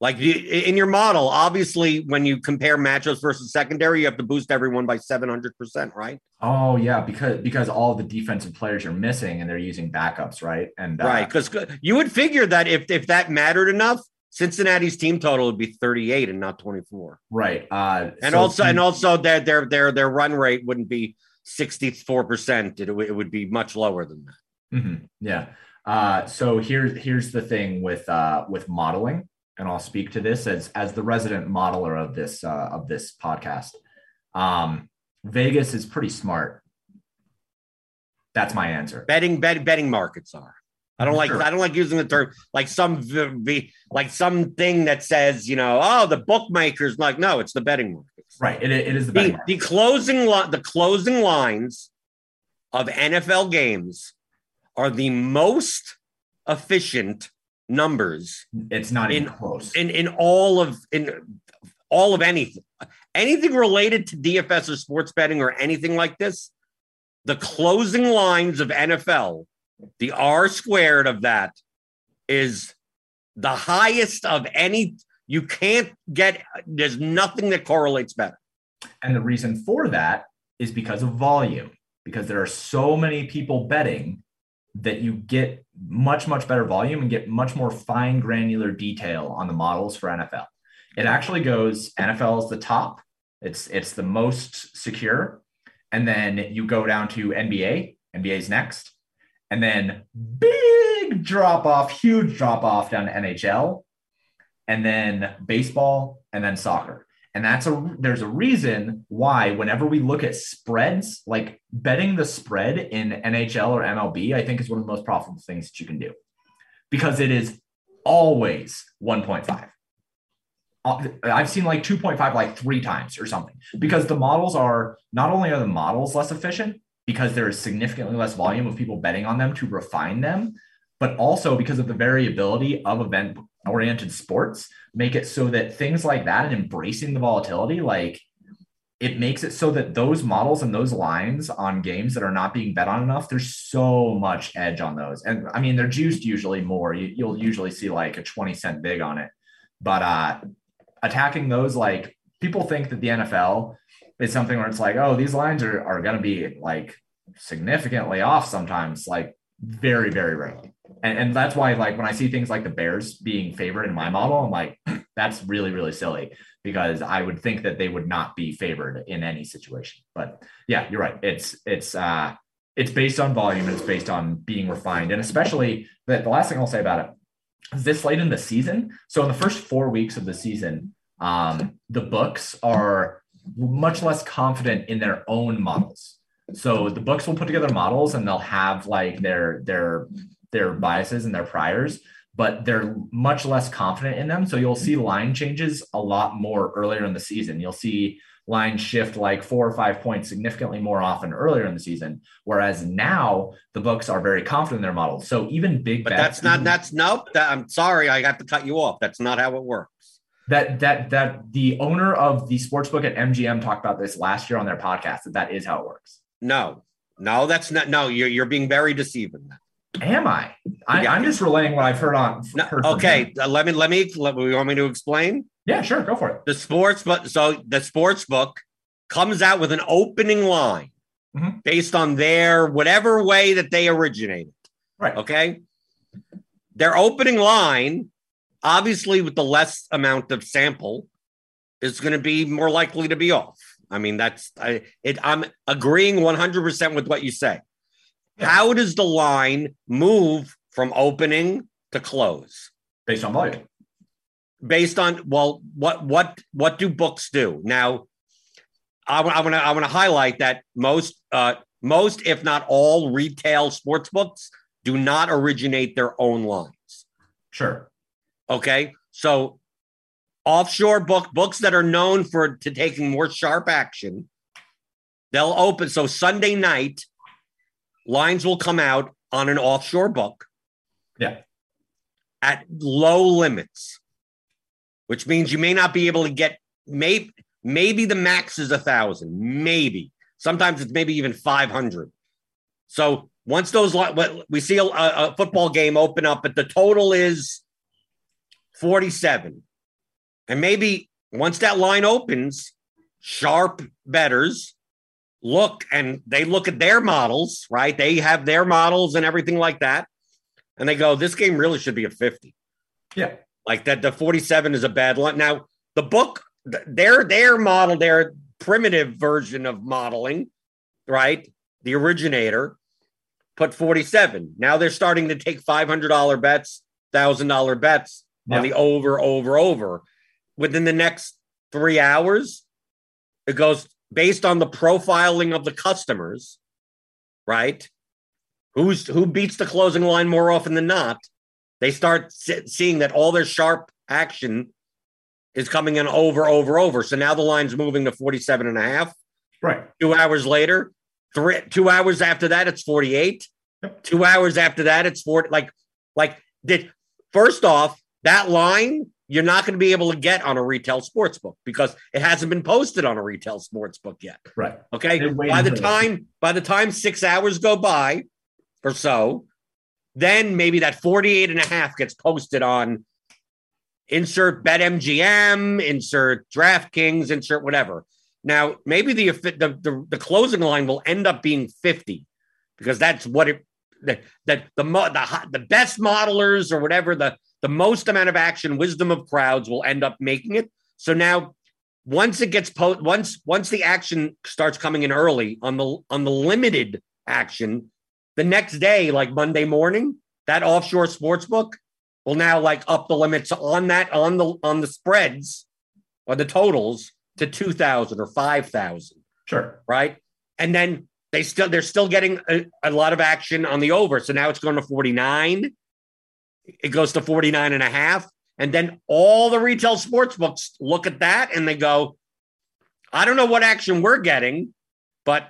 like you, in your model, obviously when you compare matchups versus secondary, you have to boost everyone by seven hundred percent, right? Oh yeah. Because, because all the defensive players are missing and they're using backups. Right. And uh, right. Cause you would figure that if, if that mattered enough, Cincinnati's team total would be thirty-eight and not twenty-four. Right. Uh, and so also, and also their, their, their, their run rate wouldn't be sixty-four percent. It, it would be much lower than that. Mm-hmm. Yeah. Uh, so here's, here's the thing with, uh, with modeling. And I'll speak to this as, as the resident modeler of this, uh, of this podcast. Um, Vegas is pretty smart. That's my answer. Betting, bet, betting markets are, I don't like, sure. I don't like using the term like some, like something that says, you know, oh, the bookmakers, like, no, it's the betting markets. Right. It, it is the, betting the, the closing line. The closing lines of N F L games are the most efficient numbers. It's not in, even close in, in all of, in all of anything, anything related to D F S or sports betting or anything like this, the closing lines of N F L, the R squared of that is the highest of any, you can't get, there's nothing that correlates better. And the reason for that is because of volume, because there are so many people betting that you get much, much better volume and get much more fine granular detail on the models for N F L. It actually goes, N F L is the top. It's, it's the most secure. And then you go down to N B A, N B A's next. And then big drop off, huge drop off down to N H L. and then baseball, and then soccer. And that's a, there's a reason why whenever we look at spreads, like betting the spread in N H L or M L B, I think is one of the most profitable things that you can do, because it is always one point five. I've seen like two point five, like three times or something, because the models are not only are the models less efficient because there is significantly less volume of people betting on them to refine them, but also because of the variability of event oriented sports make it so that things like that and embracing the volatility, like it makes it so that those models and those lines on games that are not being bet on enough, there's so much edge on those. And I mean, they're juiced usually more. You, you'll usually see like a twenty cent vig on it, but, uh, attacking those, like people think that the N F L is something where it's like, oh, these lines are, are going to be like significantly off sometimes, like very, very rarely. And, and that's why, like, when I see things like the Bears being favored in my model, I'm like, that's really, really silly, because I would think that they would not be favored in any situation. But yeah, you're right. It's, it's, uh, it's based on volume, and it's based on being refined. And especially that the last thing I'll say about it, this late in the season. So in the first four weeks of the season, um, the books are much less confident in their own models. So the books will put together models and they'll have like their, their, their biases and their priors, but they're much less confident in them. So you'll see line changes a lot more earlier in the season. You'll see line shift like four or five points significantly more often earlier in the season. Whereas now the books are very confident in their models. So even big, but bets, that's not, even, that's nope. That, I'm sorry. I got to cut you off. That's not how it works. That, that, that the owner of the sportsbook at M G M talked about this last year on their podcast, that that is how it works. No, no, that's not, no, you're, you're being very deceiving. Am I? I yeah. I'm just relaying what I've heard on. No, heard okay. Uh, let me, let me, let me, you want me to explain? Yeah, sure. Go for it. The sports, but so the sports book comes out with an opening line mm-hmm. based on their whatever way that they originated. Right. Okay. Their opening line, obviously with the less amount of sample, is going to be more likely to be off. I mean, that's I, it. I'm agreeing one hundred percent with what you say. Yeah. How does the line move from opening to close? Based on volume. Based on, well, what what what do books do now? I want to I want to highlight that most uh, most if not all retail sports books do not originate their own lines. Sure. Okay. So offshore book books that are known for to taking more sharp action, they'll open. So Sunday night lines will come out on an offshore book. Yeah. At low limits. Which means you may not be able to get, maybe, maybe the max is a thousand, maybe. Sometimes it's maybe even five hundred. So once those, we see a, a football game open up, but the total is forty-seven. And maybe once that line opens, sharp bettors look and they look at their models, right? They have their models and everything like that. And they go, this game really should be a fifty. Yeah. Like that, the forty-seven is a bad line. Now, the book, their their model, their primitive version of modeling, right? The originator put forty-seven. Now they're starting to take five hundred dollars bets, one thousand dollars bets yeah. on the over, over, over. Within the next three hours, it goes based on the profiling of the customers, right? Who's who beats the closing line more often than not? They start seeing that all their sharp action is coming in over, over, over. So now the line's moving to forty-seven and a half. Right. Two hours later, three, two hours after that, it's forty-eight. Yep. Two hours after that, it's forty. Like, like did first off, that line you're not going to be able to get on a retail sports book because it hasn't been posted on a retail sports book yet. Right. Okay. By the time, that. by the time six hours go by or so, then maybe that forty-eight and a half gets posted on insert BetMGM, insert DraftKings, insert whatever. Now, maybe the the, the, the closing line will end up being fifty because that's what it that the, the the the best modelers or whatever the the most amount of action, wisdom of crowds will end up making it. So now once it gets po- once once the action starts coming in early on the on the limited action, the next day, like Monday morning, that offshore sports book will now like up the limits on that, on the, on the spreads or the totals to two thousand or five thousand. Sure. Right. And then they still, they're still getting a, a lot of action on the over. So now it's going to forty-nine. It goes to forty-nine and a half. And then all the retail sports books look at that and they go, I don't know what action we're getting, but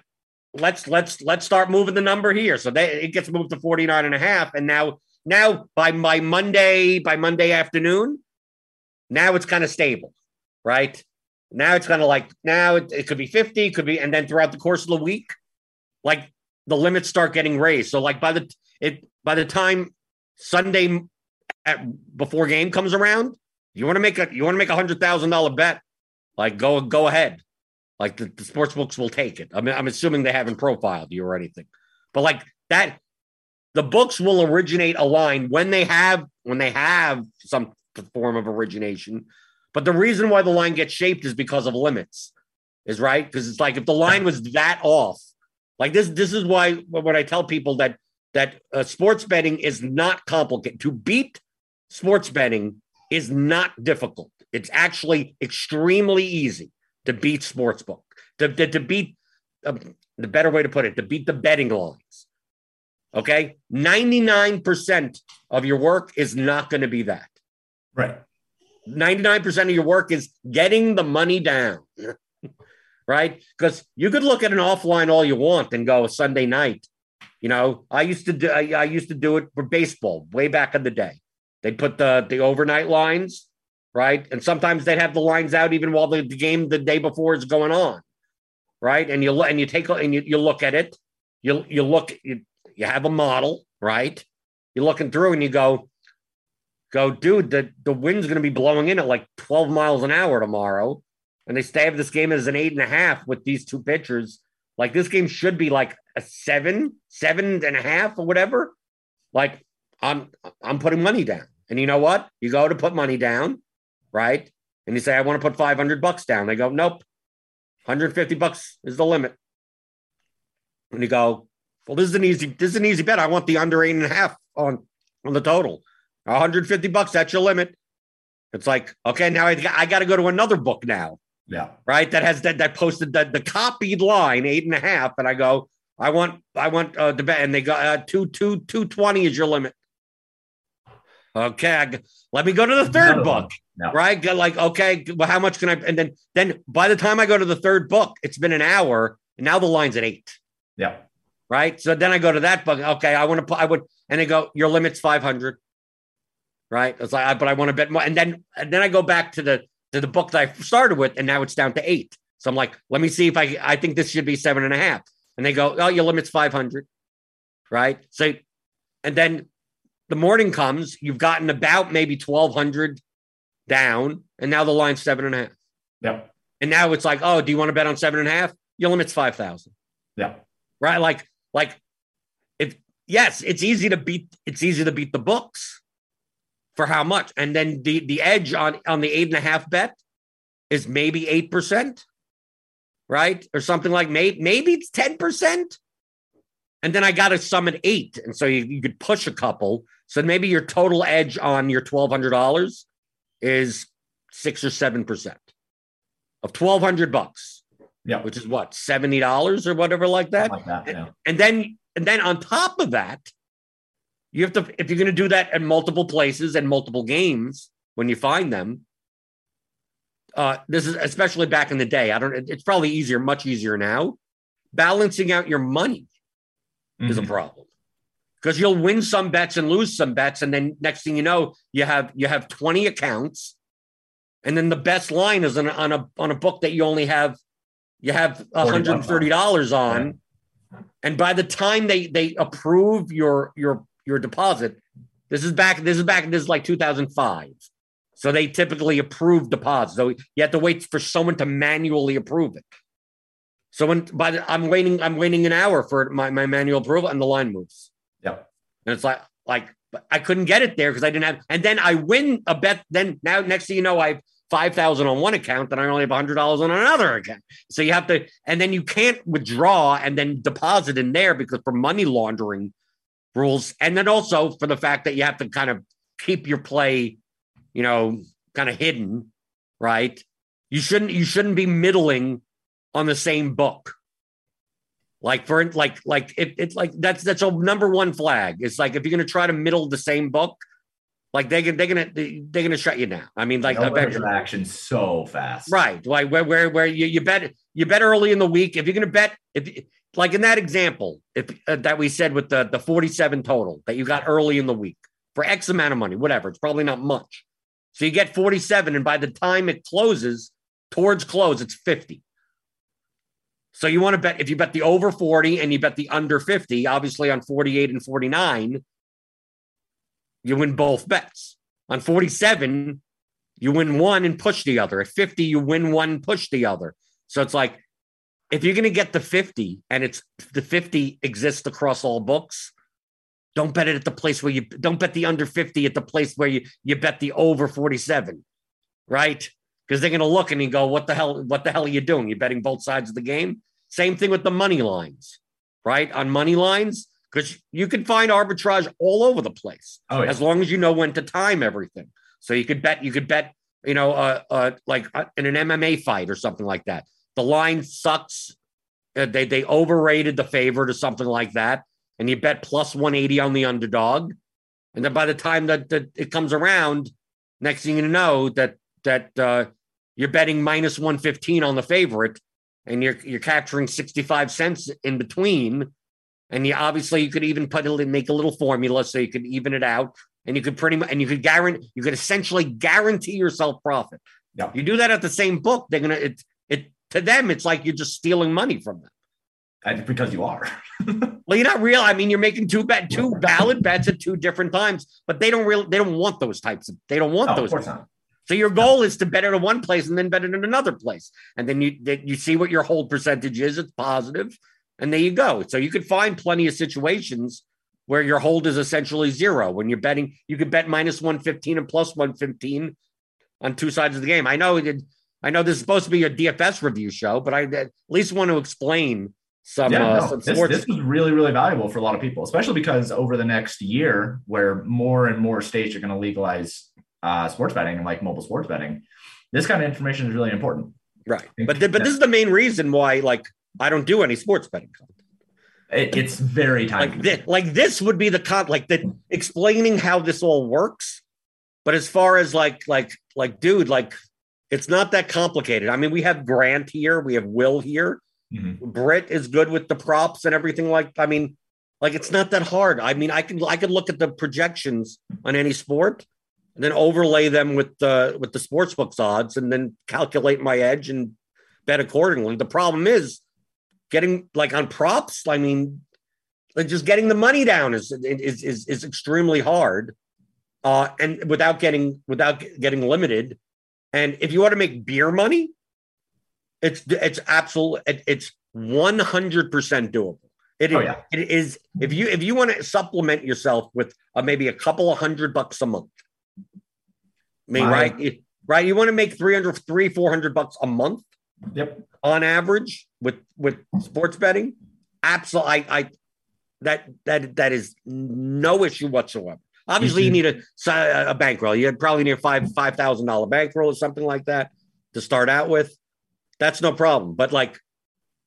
let's, let's, let's start moving the number here. So they, it gets moved to forty-nine and a half. And now, now by my Monday, by Monday afternoon, now it's kind of stable, right? Now it's kind of like, now it, it could be fifty, could be, and then throughout the course of the week, like the limits start getting raised. So like by the, it, by the time Sunday at, before game comes around, you want to make a, you want to make a hundred thousand dollar bet, like go, go ahead. Like the, the sports books will take it. I mean, I'm assuming they haven't profiled you or anything, but like that, the books will originate a line when they have, when they have some form of origination. But the reason why the line gets shaped is because of limits, is right? Because it's like if the line was that off, like this, this is why when I tell people that that uh, sports betting is not complicated. To beat sports betting is not difficult. It's actually extremely easy to beat sportsbook. To, to, to beat, uh, the better way to put it, to beat the betting lines. Okay? ninety-nine percent of your work is not going to be that. Right. ninety-nine percent of your work is getting the money down, right? Because you could look at an offline all you want and go Sunday night. You know, I used to do, I, I used to do it for baseball way back in the day. They'd put the, the overnight lines, right? And sometimes they'd have the lines out even while the, the game the day before is going on, right? And you and you take and you, you look at it, you you look you, you have a model, right? You're looking through and you go. Go, dude, the, the wind's going to be blowing in at like twelve miles an hour tomorrow. And they stay have this game as an eight and a half with these two pitchers. Like this game should be like a seven, seven and a half or whatever. Like I'm, I'm putting money down. And you know what? You go to put money down, right? And you say, I want to put five hundred bucks down. They go, nope. one hundred fifty bucks is the limit. And you go, well, this is an easy, this is an easy bet. I want the under eight and a half on, on the total. one hundred fifty bucks, that's your limit. It's like, okay, now I, I got to go to another book now. Yeah. Right. That has that, that posted the, the copied line eight and a half. And I go, I want, I want uh, the bet. And they go uh, two, two, two twenty is your limit. Okay. I, let me go to the third no, book. No. Right. Like, okay, well, how much can I? And then, then by the time I go to the third book, it's been an hour and now the line's at eight. Yeah. Right. So then I go to that book. Okay. I want to, I would, and they go, your limit's five hundred. Right. It's like, but I want to bet more. And then, and then I go back to the, to the book that I started with, and now it's down to eight. So I'm like, let me see if I, I think this should be seven and a half. And they go, oh, your limit's five hundred. Right. So, and then the morning comes, you've gotten about maybe twelve hundred down. And now the line's seven and a half. Yep. And now it's like, oh, do you want to bet on seven and a half? Your limit's five thousand. Yeah. Right. Like, like if, yes, it's easy to beat, it's easy to beat the books. For how much? And then the, the edge on, on the eight and a half bet is maybe eight percent, right? Or something like maybe, maybe it's ten percent. And then I got a sum at eight. And so you, you could push a couple. So maybe your total edge on your twelve hundred dollars is six or seven percent of twelve hundred bucks. Yeah. Which is what? seventy dollars or whatever like that. Like that yeah. and, and then, and then on top of that, you have to, if you're going to do that at multiple places and multiple games, when you find them, uh, this is especially back in the day. I don't, it's probably easier, much easier now. Balancing out your money mm-hmm. is a problem because you'll win some bets and lose some bets. And then next thing you know, you have, you have twenty accounts. And then the best line is on, on a, on a book that you only have, you have one hundred thirty dollars on. Right. And by the time they, they approve your, your, your deposit. This is back. This is back. This is like two thousand five. So they typically approve deposits. So you have to wait for someone to manually approve it. So when by the, I'm waiting, I'm waiting an hour for my, my manual approval, and the line moves. Yeah, and it's like like I couldn't get it there because I didn't have. And then I win a bet. Then now next thing you know, I have five thousand on one account, and I only have one hundred dollars on another account. So you have to, and then you can't withdraw and then deposit in there because for money laundering rules. And then also for the fact that you have to kind of keep your play, you know, kind of hidden, right? You shouldn't you shouldn't be middling on the same book. Like for like like it it's like that's that's a number one flag. It's like if you're gonna try to middle the same book, like they can they're gonna they're gonna shut you down. I mean, like no action so fast, right? Like where where where you you bet you bet early in the week if you're gonna bet if like in that example if uh, that we said with the the forty-seven total that you got early in the week for X amount of money, whatever. It's probably not much. So you get forty-seven, and by the time it closes towards close, it's fifty. So you want to bet, if you bet the over forty and you bet the under fifty, obviously on forty-eight and forty-nine, you win both bets. On forty-seven, you win one and push the other. At fifty, you win one, push the other. So it's like, if you're going to get the fifty and it's the fifty exists across all books, don't bet it at the place where you don't bet the under fifty at the place where you, you bet the over forty-seven, right? Because they're going to look and you go, what the hell, what the hell are you doing? You're betting both sides of the game. Same thing with the money lines, right? On money lines, because you can find arbitrage all over the place oh, yeah. as long as you know when to time everything. So you could bet, you could bet, you know, uh, uh, like uh, in an M M A fight or something like that. The line sucks. Uh, they they overrated the favorite or something like that. And you bet plus one eighty on the underdog. And then by the time that, that it comes around, next thing you know that, that, uh, you're betting minus one fifteen on the favorite and you're you're capturing sixty-five cents in between. And you obviously you could even put it make a little formula so you could even it out and you could pretty much and you could guarantee you could essentially guarantee yourself profit. Yeah. You do that at the same book, they're gonna it it to them, it's like you're just stealing money from them. And because you are. Well, you're not real. I mean, you're making two bet two valid bets at two different times, but they don't really they don't want those types of they don't want oh, those. Of course not. So your goal is to bet it in one place and then bet it in another place. And then you then you see what your hold percentage is. It's positive. And there you go. So you could find plenty of situations where your hold is essentially zero. When you're betting, you could bet minus one fifteen and plus one fifteen on two sides of the game. I know it, I know this is supposed to be a D F S review show, but I at least want to explain some, yeah, uh, no, some this, sports. This was really, really valuable for a lot of people, especially because over the next year where more and more states are going to legalize Uh, sports betting and like mobile sports betting, this kind of information is really important, right? But th- but this is the main reason why, like, I don't do any sports betting. It, it's very time like this, like this would be the con like the explaining how this all works. But as far as like like like dude, like it's not that complicated. I mean, we have Grant here, we have Will here. Mm-hmm. Britt is good with the props and everything. Like, I mean, like it's not that hard. I mean, I can I can look at the projections on any sport. And then overlay them with the with the sportsbook's odds, and then calculate my edge and bet accordingly. The problem is getting like on props. I mean, like just getting the money down is is is, is extremely hard, uh, and without getting without getting limited. And if you want to make beer money, it's it's absolute it, it's one hundred percent doable. It, oh, yeah. it is if you if you want to supplement yourself with uh, maybe a couple of hundred bucks a month. I mean, My, right, it, right. You want to make three hundred, four hundred bucks a month, yep, on average with with sports betting. Absolutely, I, I that that that is no issue whatsoever. Obviously, mm-hmm. you need a a bankroll. You probably need a five five thousand dollar bankroll or something like that to start out with. That's no problem. But like,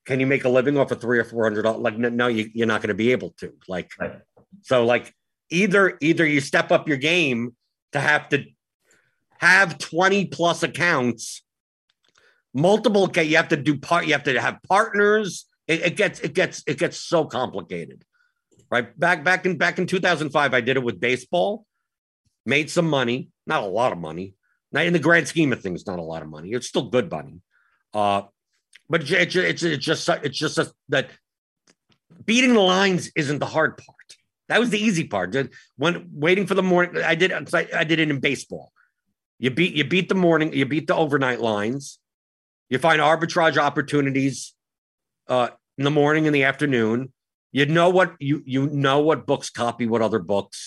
can you make a living off of three or four hundred? Like, no, you, you're not going to be able to. Like, right. So like either either you step up your game to have to. Have twenty plus accounts, multiple. Okay, you have to do part. You have to have partners. It, it gets, it gets, it gets so complicated, right? Back, back in back in two thousand five, I did it with baseball. Made some money, not a lot of money. Not in the grand scheme of things, not a lot of money. It's still good money, uh, but it's it's it's, it's just it's just a, that beating the lines isn't the hard part. That was the easy part. When waiting for the morning, I did I, I did it in baseball. You beat you beat the morning, you beat the overnight lines. You find arbitrage opportunities uh, in the morning and the afternoon. You know what you you know what books copy what other books.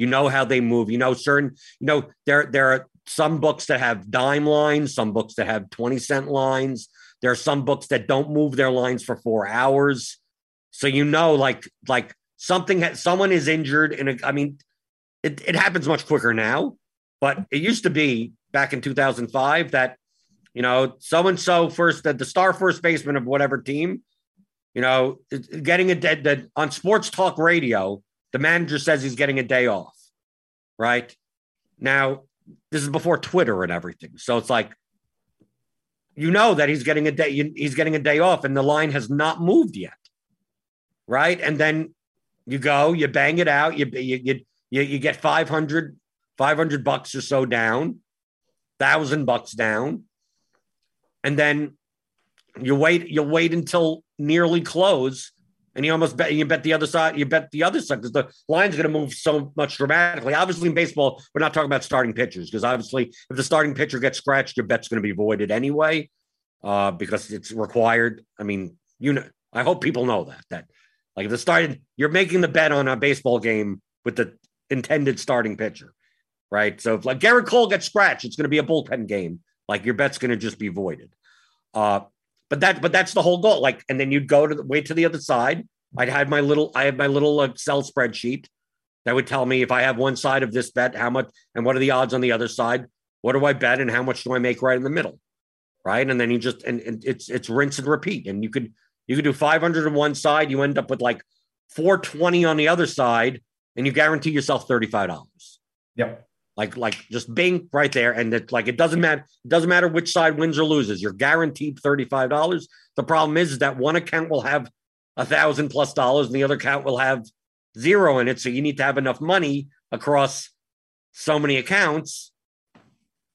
You know how they move. You know certain. You know there there are some books that have dime lines, some books that have twenty cent lines. There are some books that don't move their lines for four hours. So you know, like like something that someone is injured, and I mean. it, it happens much quicker now, but it used to be back in two thousand five that, you know, so-and-so first, the, the star first baseman of whatever team, you know, getting a dead that on sports talk radio, the manager says he's getting a day off, right? Now, this is before Twitter and everything. So it's like, you know that he's getting a day, he's getting a day off and the line has not moved yet. Right. And then you go, you bang it out. You, you, you, you get five hundred, five hundred bucks or so down, thousand bucks down. And then you wait, you wait until nearly close and you almost bet, you bet the other side, you bet the other side because the line's going to move so much dramatically. Obviously in baseball, we're not talking about starting pitchers because obviously if the starting pitcher gets scratched, your bet's going to be voided anyway uh, because it's required. I mean, you know, I hope people know that, that like if the started, you're making the bet on a baseball game with the intended starting pitcher, right? So if like Gerrit Cole gets scratched, it's going to be a bullpen game. Like your bet's going to just be voided. Uh, but that, but that's the whole goal. Like, and then you'd go to the, wait to the other side. I'd had my little, I had my little Excel spreadsheet that would tell me if I have one side of this bet, how much, and what are the odds on the other side? What do I bet? And how much do I make right in the middle? Right. And then you just, and, and it's, it's rinse and repeat. And you could, you could do five hundred on one side. You end up with like four twenty on the other side and you guarantee yourself thirty-five dollars. Yep. Like, like just bing right there. And it, like, it doesn't matter. It doesn't matter which side wins or loses. You're guaranteed thirty-five dollars. The problem is, is that one account will have a thousand plus dollars and the other account will have zero in it. So you need to have enough money across so many accounts.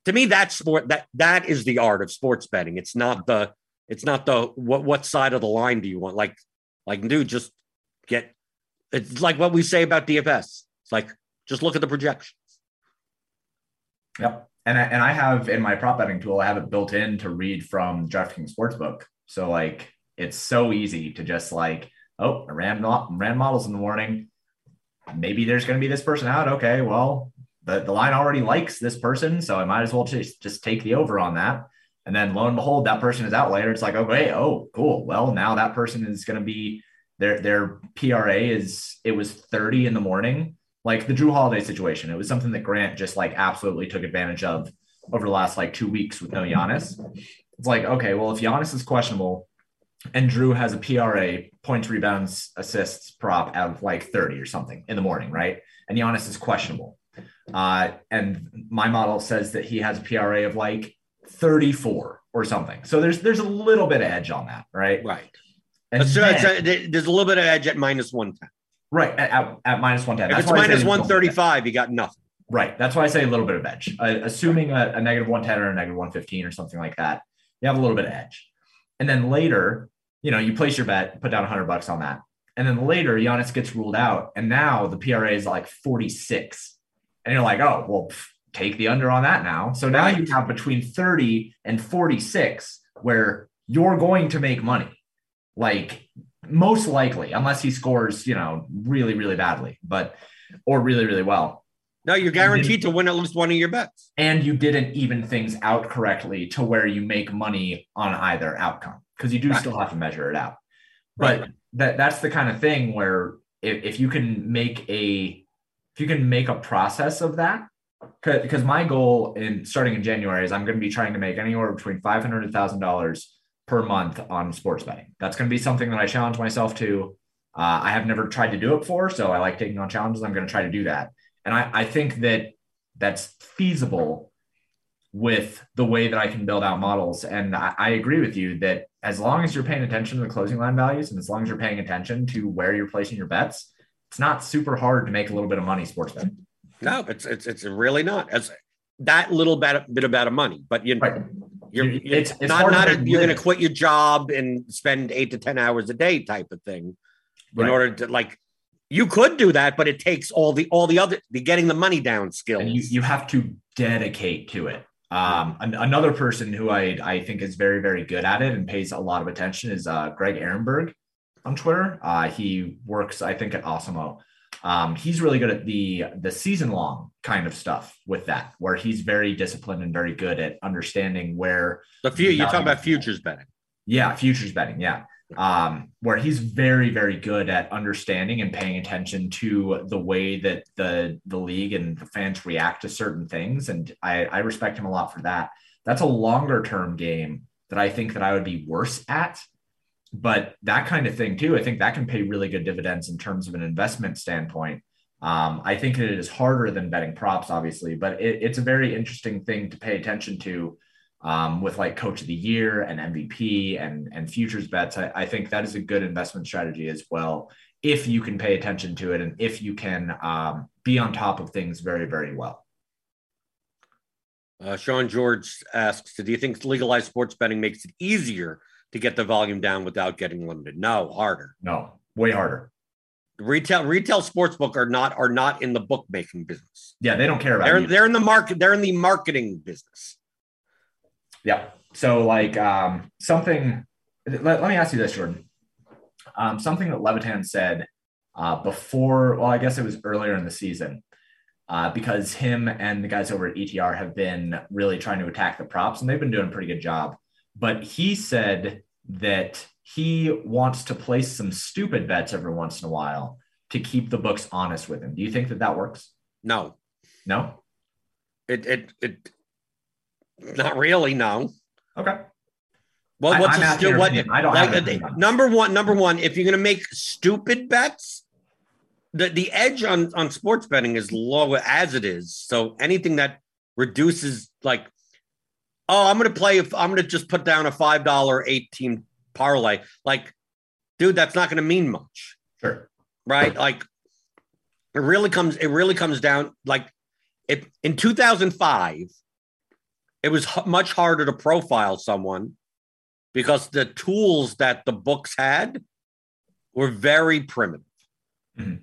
To me, that's sport. That, that is the art of sports betting. It's not the, it's not the, what, what side of the line do you want? Like, like, dude, just get, it's like what we say about D F S. It's like, just look at the projection. Yep. And I, and I have in my prop betting tool, I have it built in to read from DraftKings Sportsbook. So like, it's so easy to just like, oh, I ran, not, ran models in the morning. Maybe there's going to be this person out. Okay. Well, the, the line already likes this person. So I might as well just, just take the over on that. And then lo and behold, that person is out later. It's like, okay, oh, cool. Well, now that person is going to be their, their P R A is, it was thirty in the morning. Like the Drew Holiday situation, it was something that Grant just like absolutely took advantage of over the last like two weeks with no Giannis. It's like, okay, well, if Giannis is questionable and Drew has a P R A, points, rebounds, assists prop out of like thirty or something in the morning, right? And Giannis is questionable. Uh, and my model says that he has a P R A of like thirty-four or something. So there's there's a little bit of edge on that, right? Right. And so then, a, there's a little bit of edge at minus one ten. Right. At, at, at minus one ten. If it's minus one thirty-five, you got nothing. Right. That's why I say a little bit of edge. Uh, assuming a, a negative one ten or a negative one fifteen or something like that, you have a little bit of edge. And then later, you know, you place your bet, put down one hundred bucks on that. And then later, Giannis gets ruled out. And now the P R A is like forty-six. And you're like, oh, well, pff, take the under on that now. So now you have between thirty and forty-six where you're going to make money. Like, most likely, unless he scores, you know, really, really badly, but, or really, really well. No, you're guaranteed to win at least one of your bets. And you didn't even things out correctly to where you make money on either outcome, because you do right. still have to measure it out. But right. that that's the kind of thing where if, if you can make a, if you can make a process of that, because my goal in starting in January is I'm going to be trying to make anywhere between five hundred dollars and one thousand dollars per month on sports betting. That's going to be something that I challenge myself to. Uh, I have never tried to do it before, so I like taking on challenges. I'm going to try to do that. And I, I think that that's feasible with the way that I can build out models. And I, I agree with you that as long as you're paying attention to the closing line values and as long as you're paying attention to where you're placing your bets, it's not super hard to make a little bit of money sports betting. No, it's it's, it's really not. It's that little bit, bit about of money, but you know, right. You're, you're it's, it's not, not a, you're going to quit your job and spend eight to ten hours a day type of thing right. in order to like, you could do that, but it takes all the, all the other, the getting the money down skills. And you, you have to dedicate to it. Um, an, another person who I, I think is very, very good at it and pays a lot of attention is uh, Greg Ehrenberg on Twitter. Uh, he works, I think at Osimo. Um, he's really good at the, the season long kind of stuff with that, where he's very disciplined and very good at understanding where the few you're talking about futures betting. Yeah. Futures betting. Yeah. um, where he's very, very good at understanding and paying attention to the way that the the league and the fans react to certain things. And I, I respect him a lot for that. That's a longer term game that I think that I would be worse at. But that kind of thing too, I think that can pay really good dividends in terms of an investment standpoint. Um, I think that it is harder than betting props, obviously, but it, it's a very interesting thing to pay attention to um, with like coach of the year and M V P and, and futures bets. I, I think that is a good investment strategy as well, if you can pay attention to it and if you can um, be on top of things very, very well. Uh, Sean George asks, do you think legalized sports betting makes it easier to get the volume down without getting limited? No, harder. No, way harder. Retail retail sportsbook are not are not in the bookmaking business. Yeah, they don't care about. They're you. they're in the market. They're in the marketing business. Yeah. So like um, something. Let, let me ask you this, Jordan. Um, something that Levitan said uh, before. Well, I guess it was earlier in the season, uh, because him and the guys over at E T R have been really trying to attack the props, and they've been doing a pretty good job. But he said that he wants to place some stupid bets every once in a while to keep the books honest with him. Do you think that that works? No. No? It, it, it, not really, no. Okay. Well, what's I, a stu- what, I don't like, have a, number one, number one, if you're going to make stupid bets, the, the edge on, on sports betting is low as it is. So anything that reduces like, oh, I'm going to play. I'm going to just put down a five dollar eight-team parlay. Like, dude, that's not going to mean much. Sure. Right. Like it really comes, it really comes down. Like it, in two thousand five, it was h- much harder to profile someone because the tools that the books had were very primitive. Mm-hmm.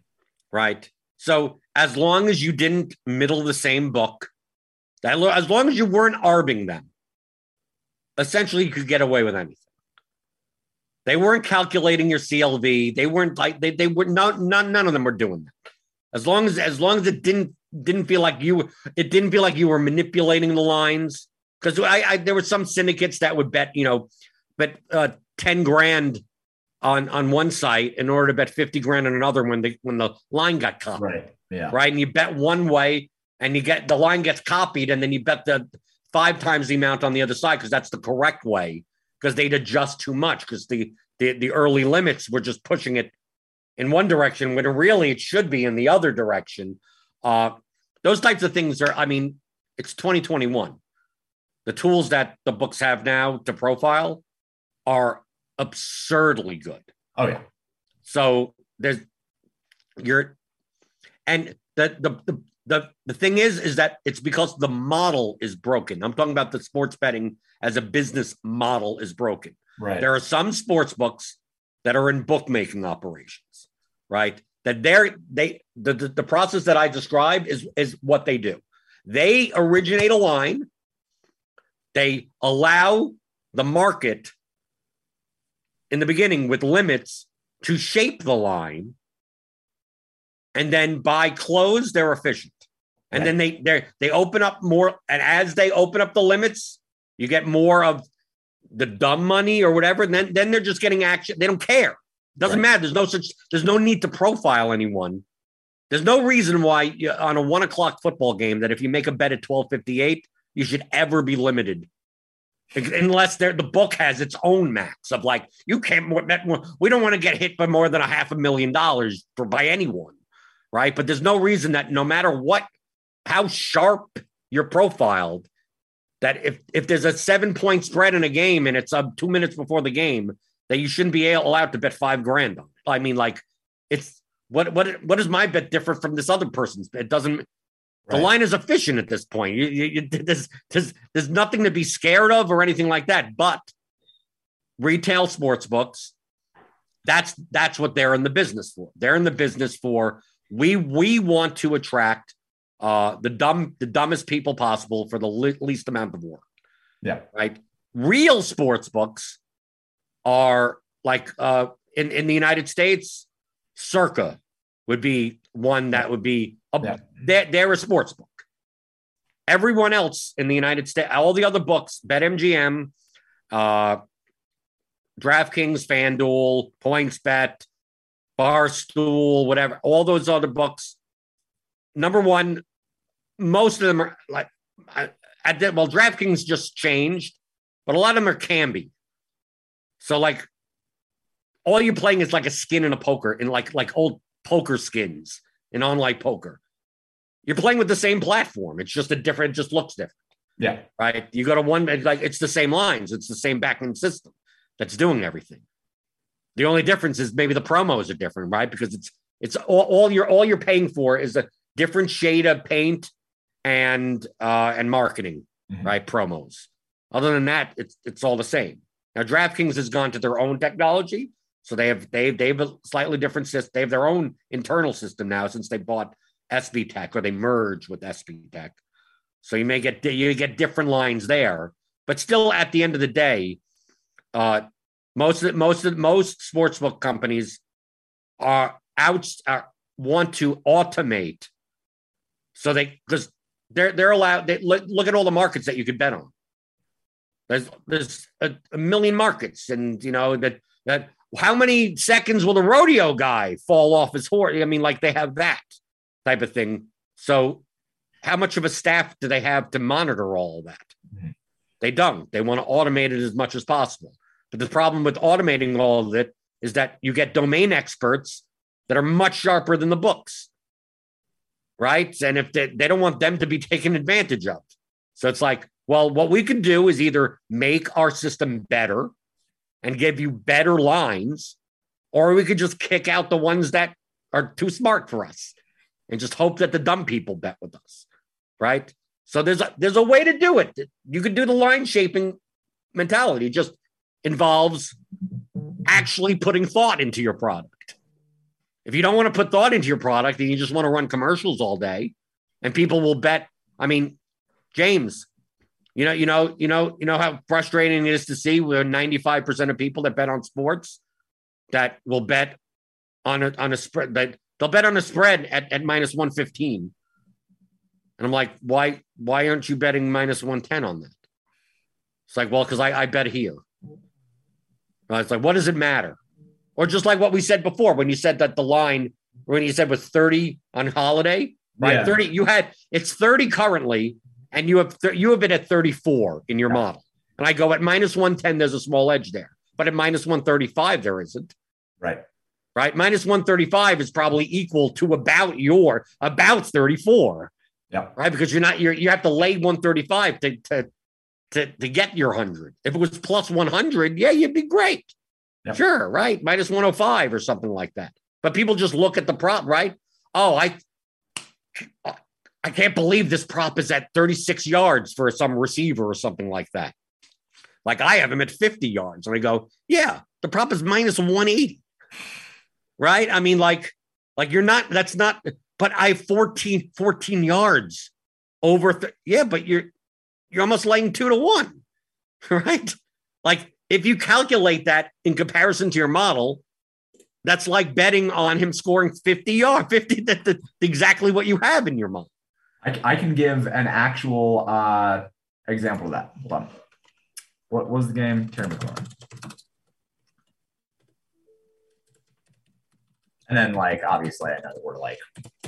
Right. So as long as you didn't middle the same book, that, as long as you weren't arbing them, essentially you could get away with anything. They weren't calculating your C L V. They weren't like they they were not none none of them were doing that. As long as as long as it didn't didn't feel like you it didn't feel like you were manipulating the lines, because I, I there were some syndicates that would bet you know bet uh, ten grand on on one site in order to bet fifty grand on another when the when the line got caught. Right. Yeah. Right. And you bet one way. And you get the line gets copied, and then you bet the five times the amount on the other side because that's the correct way. Because they'd adjust too much because the, the the early limits were just pushing it in one direction when really it should be in the other direction. Uh, those types of things are. I mean, it's twenty twenty-one. The tools that the books have now to profile are absurdly good. Oh yeah. So there's you're, and the the the. The the thing is, is that it's because the model is broken. I'm talking about the sports betting as a business model is broken. Right. There are some sports books that are in bookmaking operations, right? That they're, they the, the, the process that I described is, is what they do. They originate a line. They allow the market in the beginning with limits to shape the line. And then by close, they're efficient. And right. then they they they open up more. And as they open up the limits, you get more of the dumb money or whatever. And then, then they're just getting action. They don't care. It doesn't right. matter. There's no such. There's no need to profile anyone. There's no reason why you, on a one o'clock football game that if you make a bet at twelve fifty-eight, you should ever be limited. Unless the book has its own max of like, you can't bet more. We don't want to get hit by more than a half a million dollars for, by anyone. Right. But there's no reason that no matter what, how sharp you're profiled, that if, if there's a seven point spread in a game and it's up two minutes before the game, that you shouldn't be allowed to bet five grand on it. I mean, like it's what, what, what is my bet different from this other person's? It doesn't, right. The line is efficient at this point. You, you, you, there's, there's, there's nothing to be scared of or anything like that, but retail sports books, that's, that's what they're in the business for. They're in the business for, We we want to attract uh, the dumb the dumbest people possible for the le- least amount of work. Yeah, right. Real sports books are like uh, in in the United States, Circa would be one that would be a, yeah. they're, they're a sports book. Everyone else in the United States, all the other books, BetMGM, uh, DraftKings, FanDuel, PointsBet, Barstool, whatever, all those other books. Number one, most of them are like, I, I did, well, DraftKings just changed, but a lot of them are Kambi. So like all you're playing is like a skin in a poker, in like, like old poker skins in online poker. You're playing with the same platform. It's just a different, it just looks different. Yeah. Right. You go to one, it's like, it's the same lines. It's the same backend system that's doing everything. The only difference is maybe the promos are different, right? Because it's, it's all, all you're, all you're paying for is a different shade of paint and, uh, and marketing, mm-hmm. right? Promos. Other than that, it's, it's all the same. Now DraftKings has gone to their own technology. So they have, they, they have a slightly different system. They have their own internal system now since they bought S B Tech, or they merge with S B Tech. So you may get, you get different lines there, but still at the end of the day, uh, most of the, most of the, most sportsbook companies are out, are, want to automate. So they, because they're, they're allowed, they look, look at all the markets that you could bet on. There's, there's a, a million markets, and you know, that, that how many seconds will the rodeo guy fall off his horse? I mean, like they have that type of thing. So how much of a staff do they have to monitor all of that? Mm-hmm. They don't. They want to automate it as much as possible. But the problem with automating all of it is that you get domain experts that are much sharper than the books, right? And if they, they don't want them to be taken advantage of. So it's like, well, what we can do is either make our system better and give you better lines, or we could just kick out the ones that are too smart for us and just hope that the dumb people bet with us, right? So there's a, there's a way to do it. You could do the line shaping mentality. It just involves actually putting thought into your product. If you don't want to put thought into your product and you just want to run commercials all day, and people will bet. I mean, James, you know, you know, you know, you know how frustrating it is to see where ninety-five percent of people that bet on sports that will bet on a, on a spread that. They'll bet on a spread at, at minus one fifteen. And I'm like, why why aren't you betting minus one ten on that? It's like, well, because I, I bet here. Right? It's like, what does it matter? Or just like what we said before, when you said that the line, when you said was thirty on Holiday, right? Yeah. thirty, you had, it's thirty currently, and you have th- you have been at thirty-four in your yeah. model. And I go, at minus one ten, there's a small edge there. But at minus one thirty-five, there isn't. Right. Right. Minus one thirty-five is probably equal to about your about thirty-four. Yeah. Right. Because you're not you're you have to lay one thirty-five to to to, to get your one hundred. If it was plus one hundred, yeah, you'd be great. Yep. Sure. Right. Minus one oh five or something like that. But people just look at the prop. Right. Oh, I I can't believe this prop is at thirty-six yards for some receiver or something like that. Like I have him at fifty yards. And I go, yeah, the prop is minus one eighty. Right. I mean, like, like you're not, that's not, but I fourteen, fourteen yards over. Th- yeah. But you're, you're almost laying two to one. Right. Like if you calculate that in comparison to your model, that's like betting on him scoring fifty yards, fifty, that, that exactly what you have in your model. I, I can give an actual uh, example of that. Hold on. What was the game? Terry McLaurin. And then, like, obviously, I know that we're, like,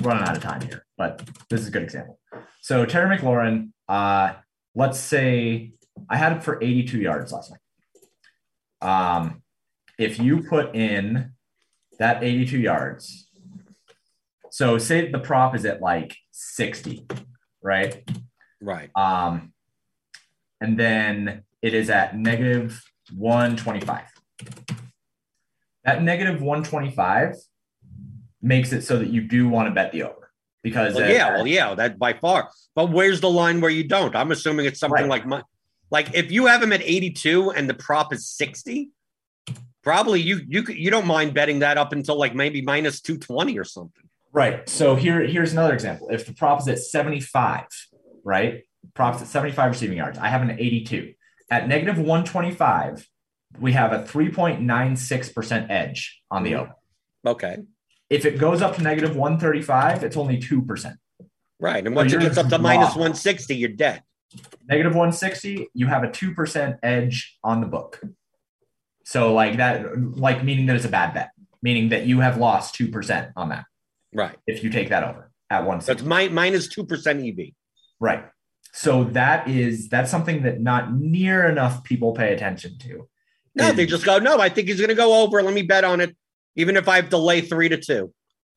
running out of time here, but this is a good example. So, Terry McLaurin, uh, let's say I had him for eighty-two yards last night. Um, if you put in that eighty-two yards, so say the prop is at, like, sixty, right? Right. Um, and then it is at negative one twenty-five. That negative one twenty-five makes it so that you do want to bet the over because well, yeah, uh, well, yeah, that by far, but where's the line where you don't? I'm assuming it's something right. like my, like if you have him at eighty-two and the prop is sixty, probably you, you you don't mind betting that up until like maybe minus two twenty or something. Right. So here, here's another example. If the prop is at seventy-five, right. Props at seventy-five receiving yards. I have an eighty-two at negative one twenty-five. We have a three point nine six percent edge on the over. Okay. If it goes up to negative one thirty-five, it's only two percent. Right. And once so it gets up to minus one sixty, you're dead. Negative one sixty, you have a two percent edge on the book. So like that, like meaning that it's a bad bet, meaning that you have lost two percent on that. Right. If you take that over at one. That's my, minus two percent E V. Right. So that is, that's something that not near enough people pay attention to. No, is, they just go, no, I think he's going to go over. Let me bet on it. Even if I have to lay three to two,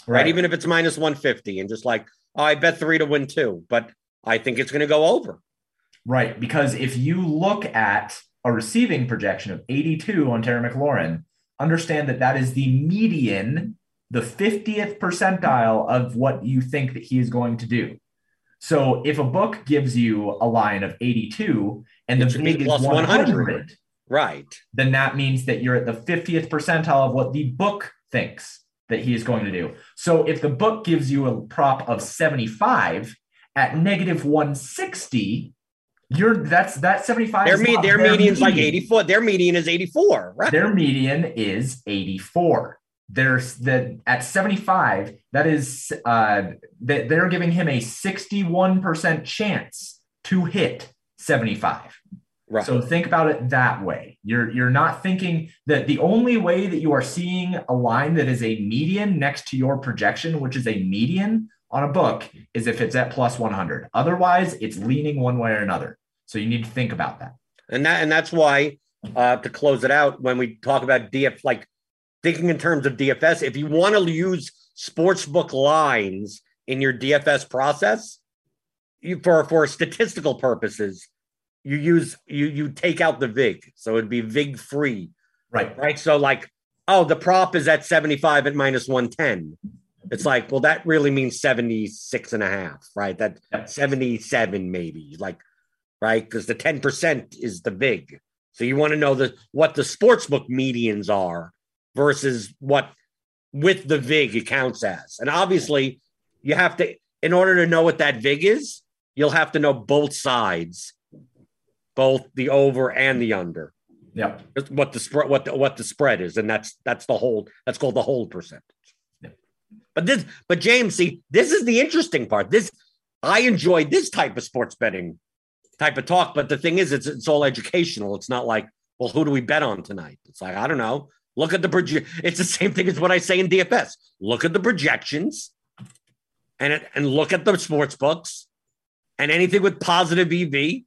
right? right? Even if it's minus one fifty and just like, oh, I bet three to win two, but I think it's going to go over. Right. Because if you look at a receiving projection of eighty-two on Terry McLaurin, understand that that is the median, the fiftieth percentile of what you think that he is going to do. So if a book gives you a line of eighty-two and the big is one hundred, right, then that means that you're at the fiftieth percentile of what the book thinks that he is going to do. So if the book gives you a prop of seventy-five at negative one sixty, you're that's that seventy-five. Their, me, their, their median is like eighty-four. Their median is eighty-four, right? Their median is eighty-four. There's the at seventy-five. That is uh, that they're giving him a sixty-one percent chance to hit seventy-five. Right. So think about it that way. You're you're not thinking that the only way that you are seeing a line that is a median next to your projection, which is a median on a book, is if it's at plus one hundred. Otherwise, it's leaning one way or another. So you need to think about that. And that and that's why uh, to close it out, when we talk about D F, like thinking in terms of D F S, if you want to use sportsbook lines in your D F S process, you, for for statistical purposes. You use you you take out the vig, so it'd be vig free, right? Right. So like, oh, the prop is at seventy-five at minus one ten. It's like, well, that really means seventy-six and a half, right? That yep. seventy-seven maybe, like, right? Because the ten percent is the vig. So you want to know the what the sportsbook medians are versus what with the vig it counts as. And obviously, you have to, in order to know what that vig is, you'll have to know both sides. Both the over and the under. Yeah. What the spread, what the, what the spread is. And that's, that's the hold. That's called the hold percentage. Yep. But this, but James, see, this is the interesting part. This, I enjoy this type of sports betting type of talk, but the thing is, it's, it's all educational. It's not like, well, who do we bet on tonight? It's like, I don't know. Look at the proje- It's the same thing as what I say in D F S. Look at the projections and, it, and look at the sports books and anything with positive E V.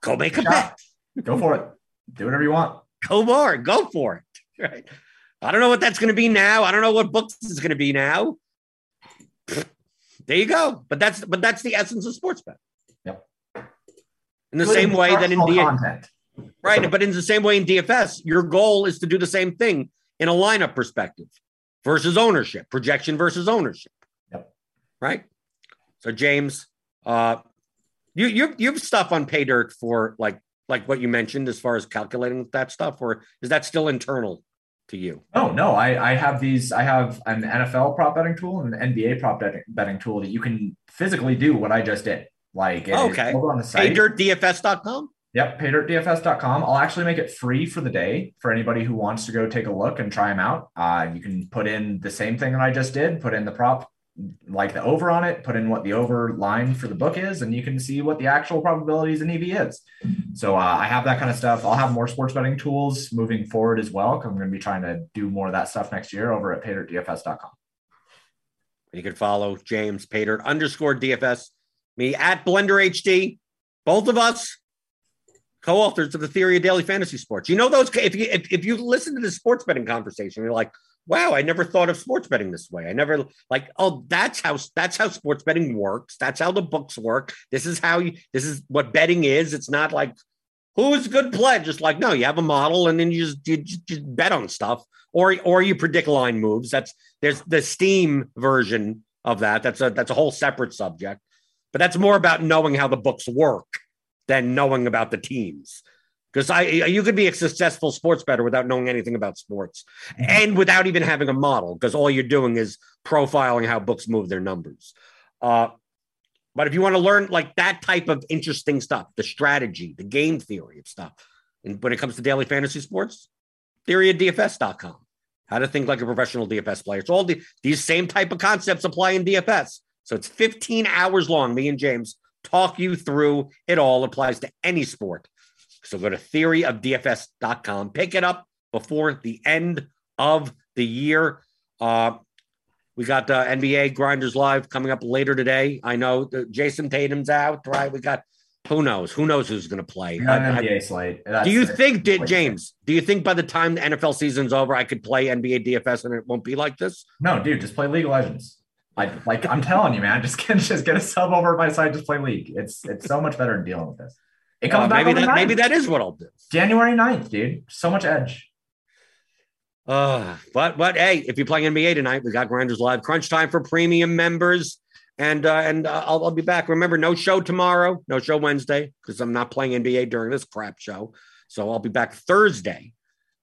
Go make a bet. Go for it. Do whatever you want. Go for it. Go for it. Right. I don't know what that's going to be now. I don't know what books is going to be now. There you go. But that's but that's the essence of sports bet. Yep. In the Good same way that in D F S, right? But in the same way in D F S, your goal is to do the same thing in a lineup perspective versus ownership, projection versus ownership. Yep. Right. So James. Uh, You you you have stuff on Pay Dirt for like like what you mentioned as far as calculating that stuff, or is that still internal to you? Oh no, I, I have these. I have an N F L prop betting tool and an N B A prop betting, betting tool that you can physically do what I just did. Like oh, okay, over on the site. pay dirt d f s dot com. Yep, pay dirt d f s dot com. I'll actually make it free for the day for anybody who wants to go take a look and try them out. Uh, you can put in the same thing that I just did. Put in the prop. Like the over on it, put in what the over line for the book is, and you can see what the actual probabilities in E V is. So uh, I have that kind of stuff. I'll have more sports betting tools moving forward as well, because I'm going to be trying to do more of that stuff next year over at pay dirt d f s dot com. You can follow James Paydirt underscore D F S, me at BlenderHD, both of us co-authors of the Theory of Daily Fantasy Sports. You know those, if you, if, if you listen to the sports betting conversation, you're like, wow, I never thought of sports betting this way. I never like, oh, that's how that's how sports betting works. That's how the books work. This is how you, this is what betting is. It's not like who's a good play. Just like, no, you have a model and then you just you just bet on stuff or or you predict line moves. That's there's the Steam version of that. That's a that's a whole separate subject. But that's more about knowing how the books work than knowing about the teams. Because I, you could be a successful sports bettor without knowing anything about sports and without even having a model, because all you're doing is profiling how books move their numbers. Uh, but if you want to learn like that type of interesting stuff, the strategy, the game theory of stuff, and when it comes to daily fantasy sports, theory of d f s dot com, how to think like a professional D F S player. It's all the, these same type of concepts apply in D F S. So it's fifteen hours long. Me and James talk you through it all. Applies to any sport. So go to theory of d f s dot com, pick it up, before the end of the year. Uh, we got uh, N B A Grinders Live coming up later today. I know the, Jason Tatum's out, right? We got who knows? Who knows who's going to play? Not I, N B A I, slate. That's do you the, think, did, James, do you think by the time the N F L season's over, I could play N B A D F S and it won't be like this? No, dude, just play League of Legends. Like, like I'm telling you, man, just get, just get a sub over at my site. Just play League. It's it's so much better than dealing with this. It comes uh, back maybe that, maybe that is what I'll do. January ninth, dude. So much edge. Uh, but, but hey, if you're playing N B A tonight, we got Grinders Live Crunch Time for premium members. And uh, and uh, I'll, I'll be back. Remember, no show tomorrow, no show Wednesday, because I'm not playing N B A during this crap show. So I'll be back Thursday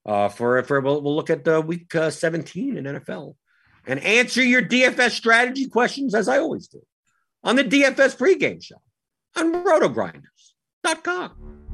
uh, for, for we'll, we'll look at uh, week uh, seventeen in N F L and answer your D F S strategy questions, as I always do, on the D F S pregame show on roto grinders dot com.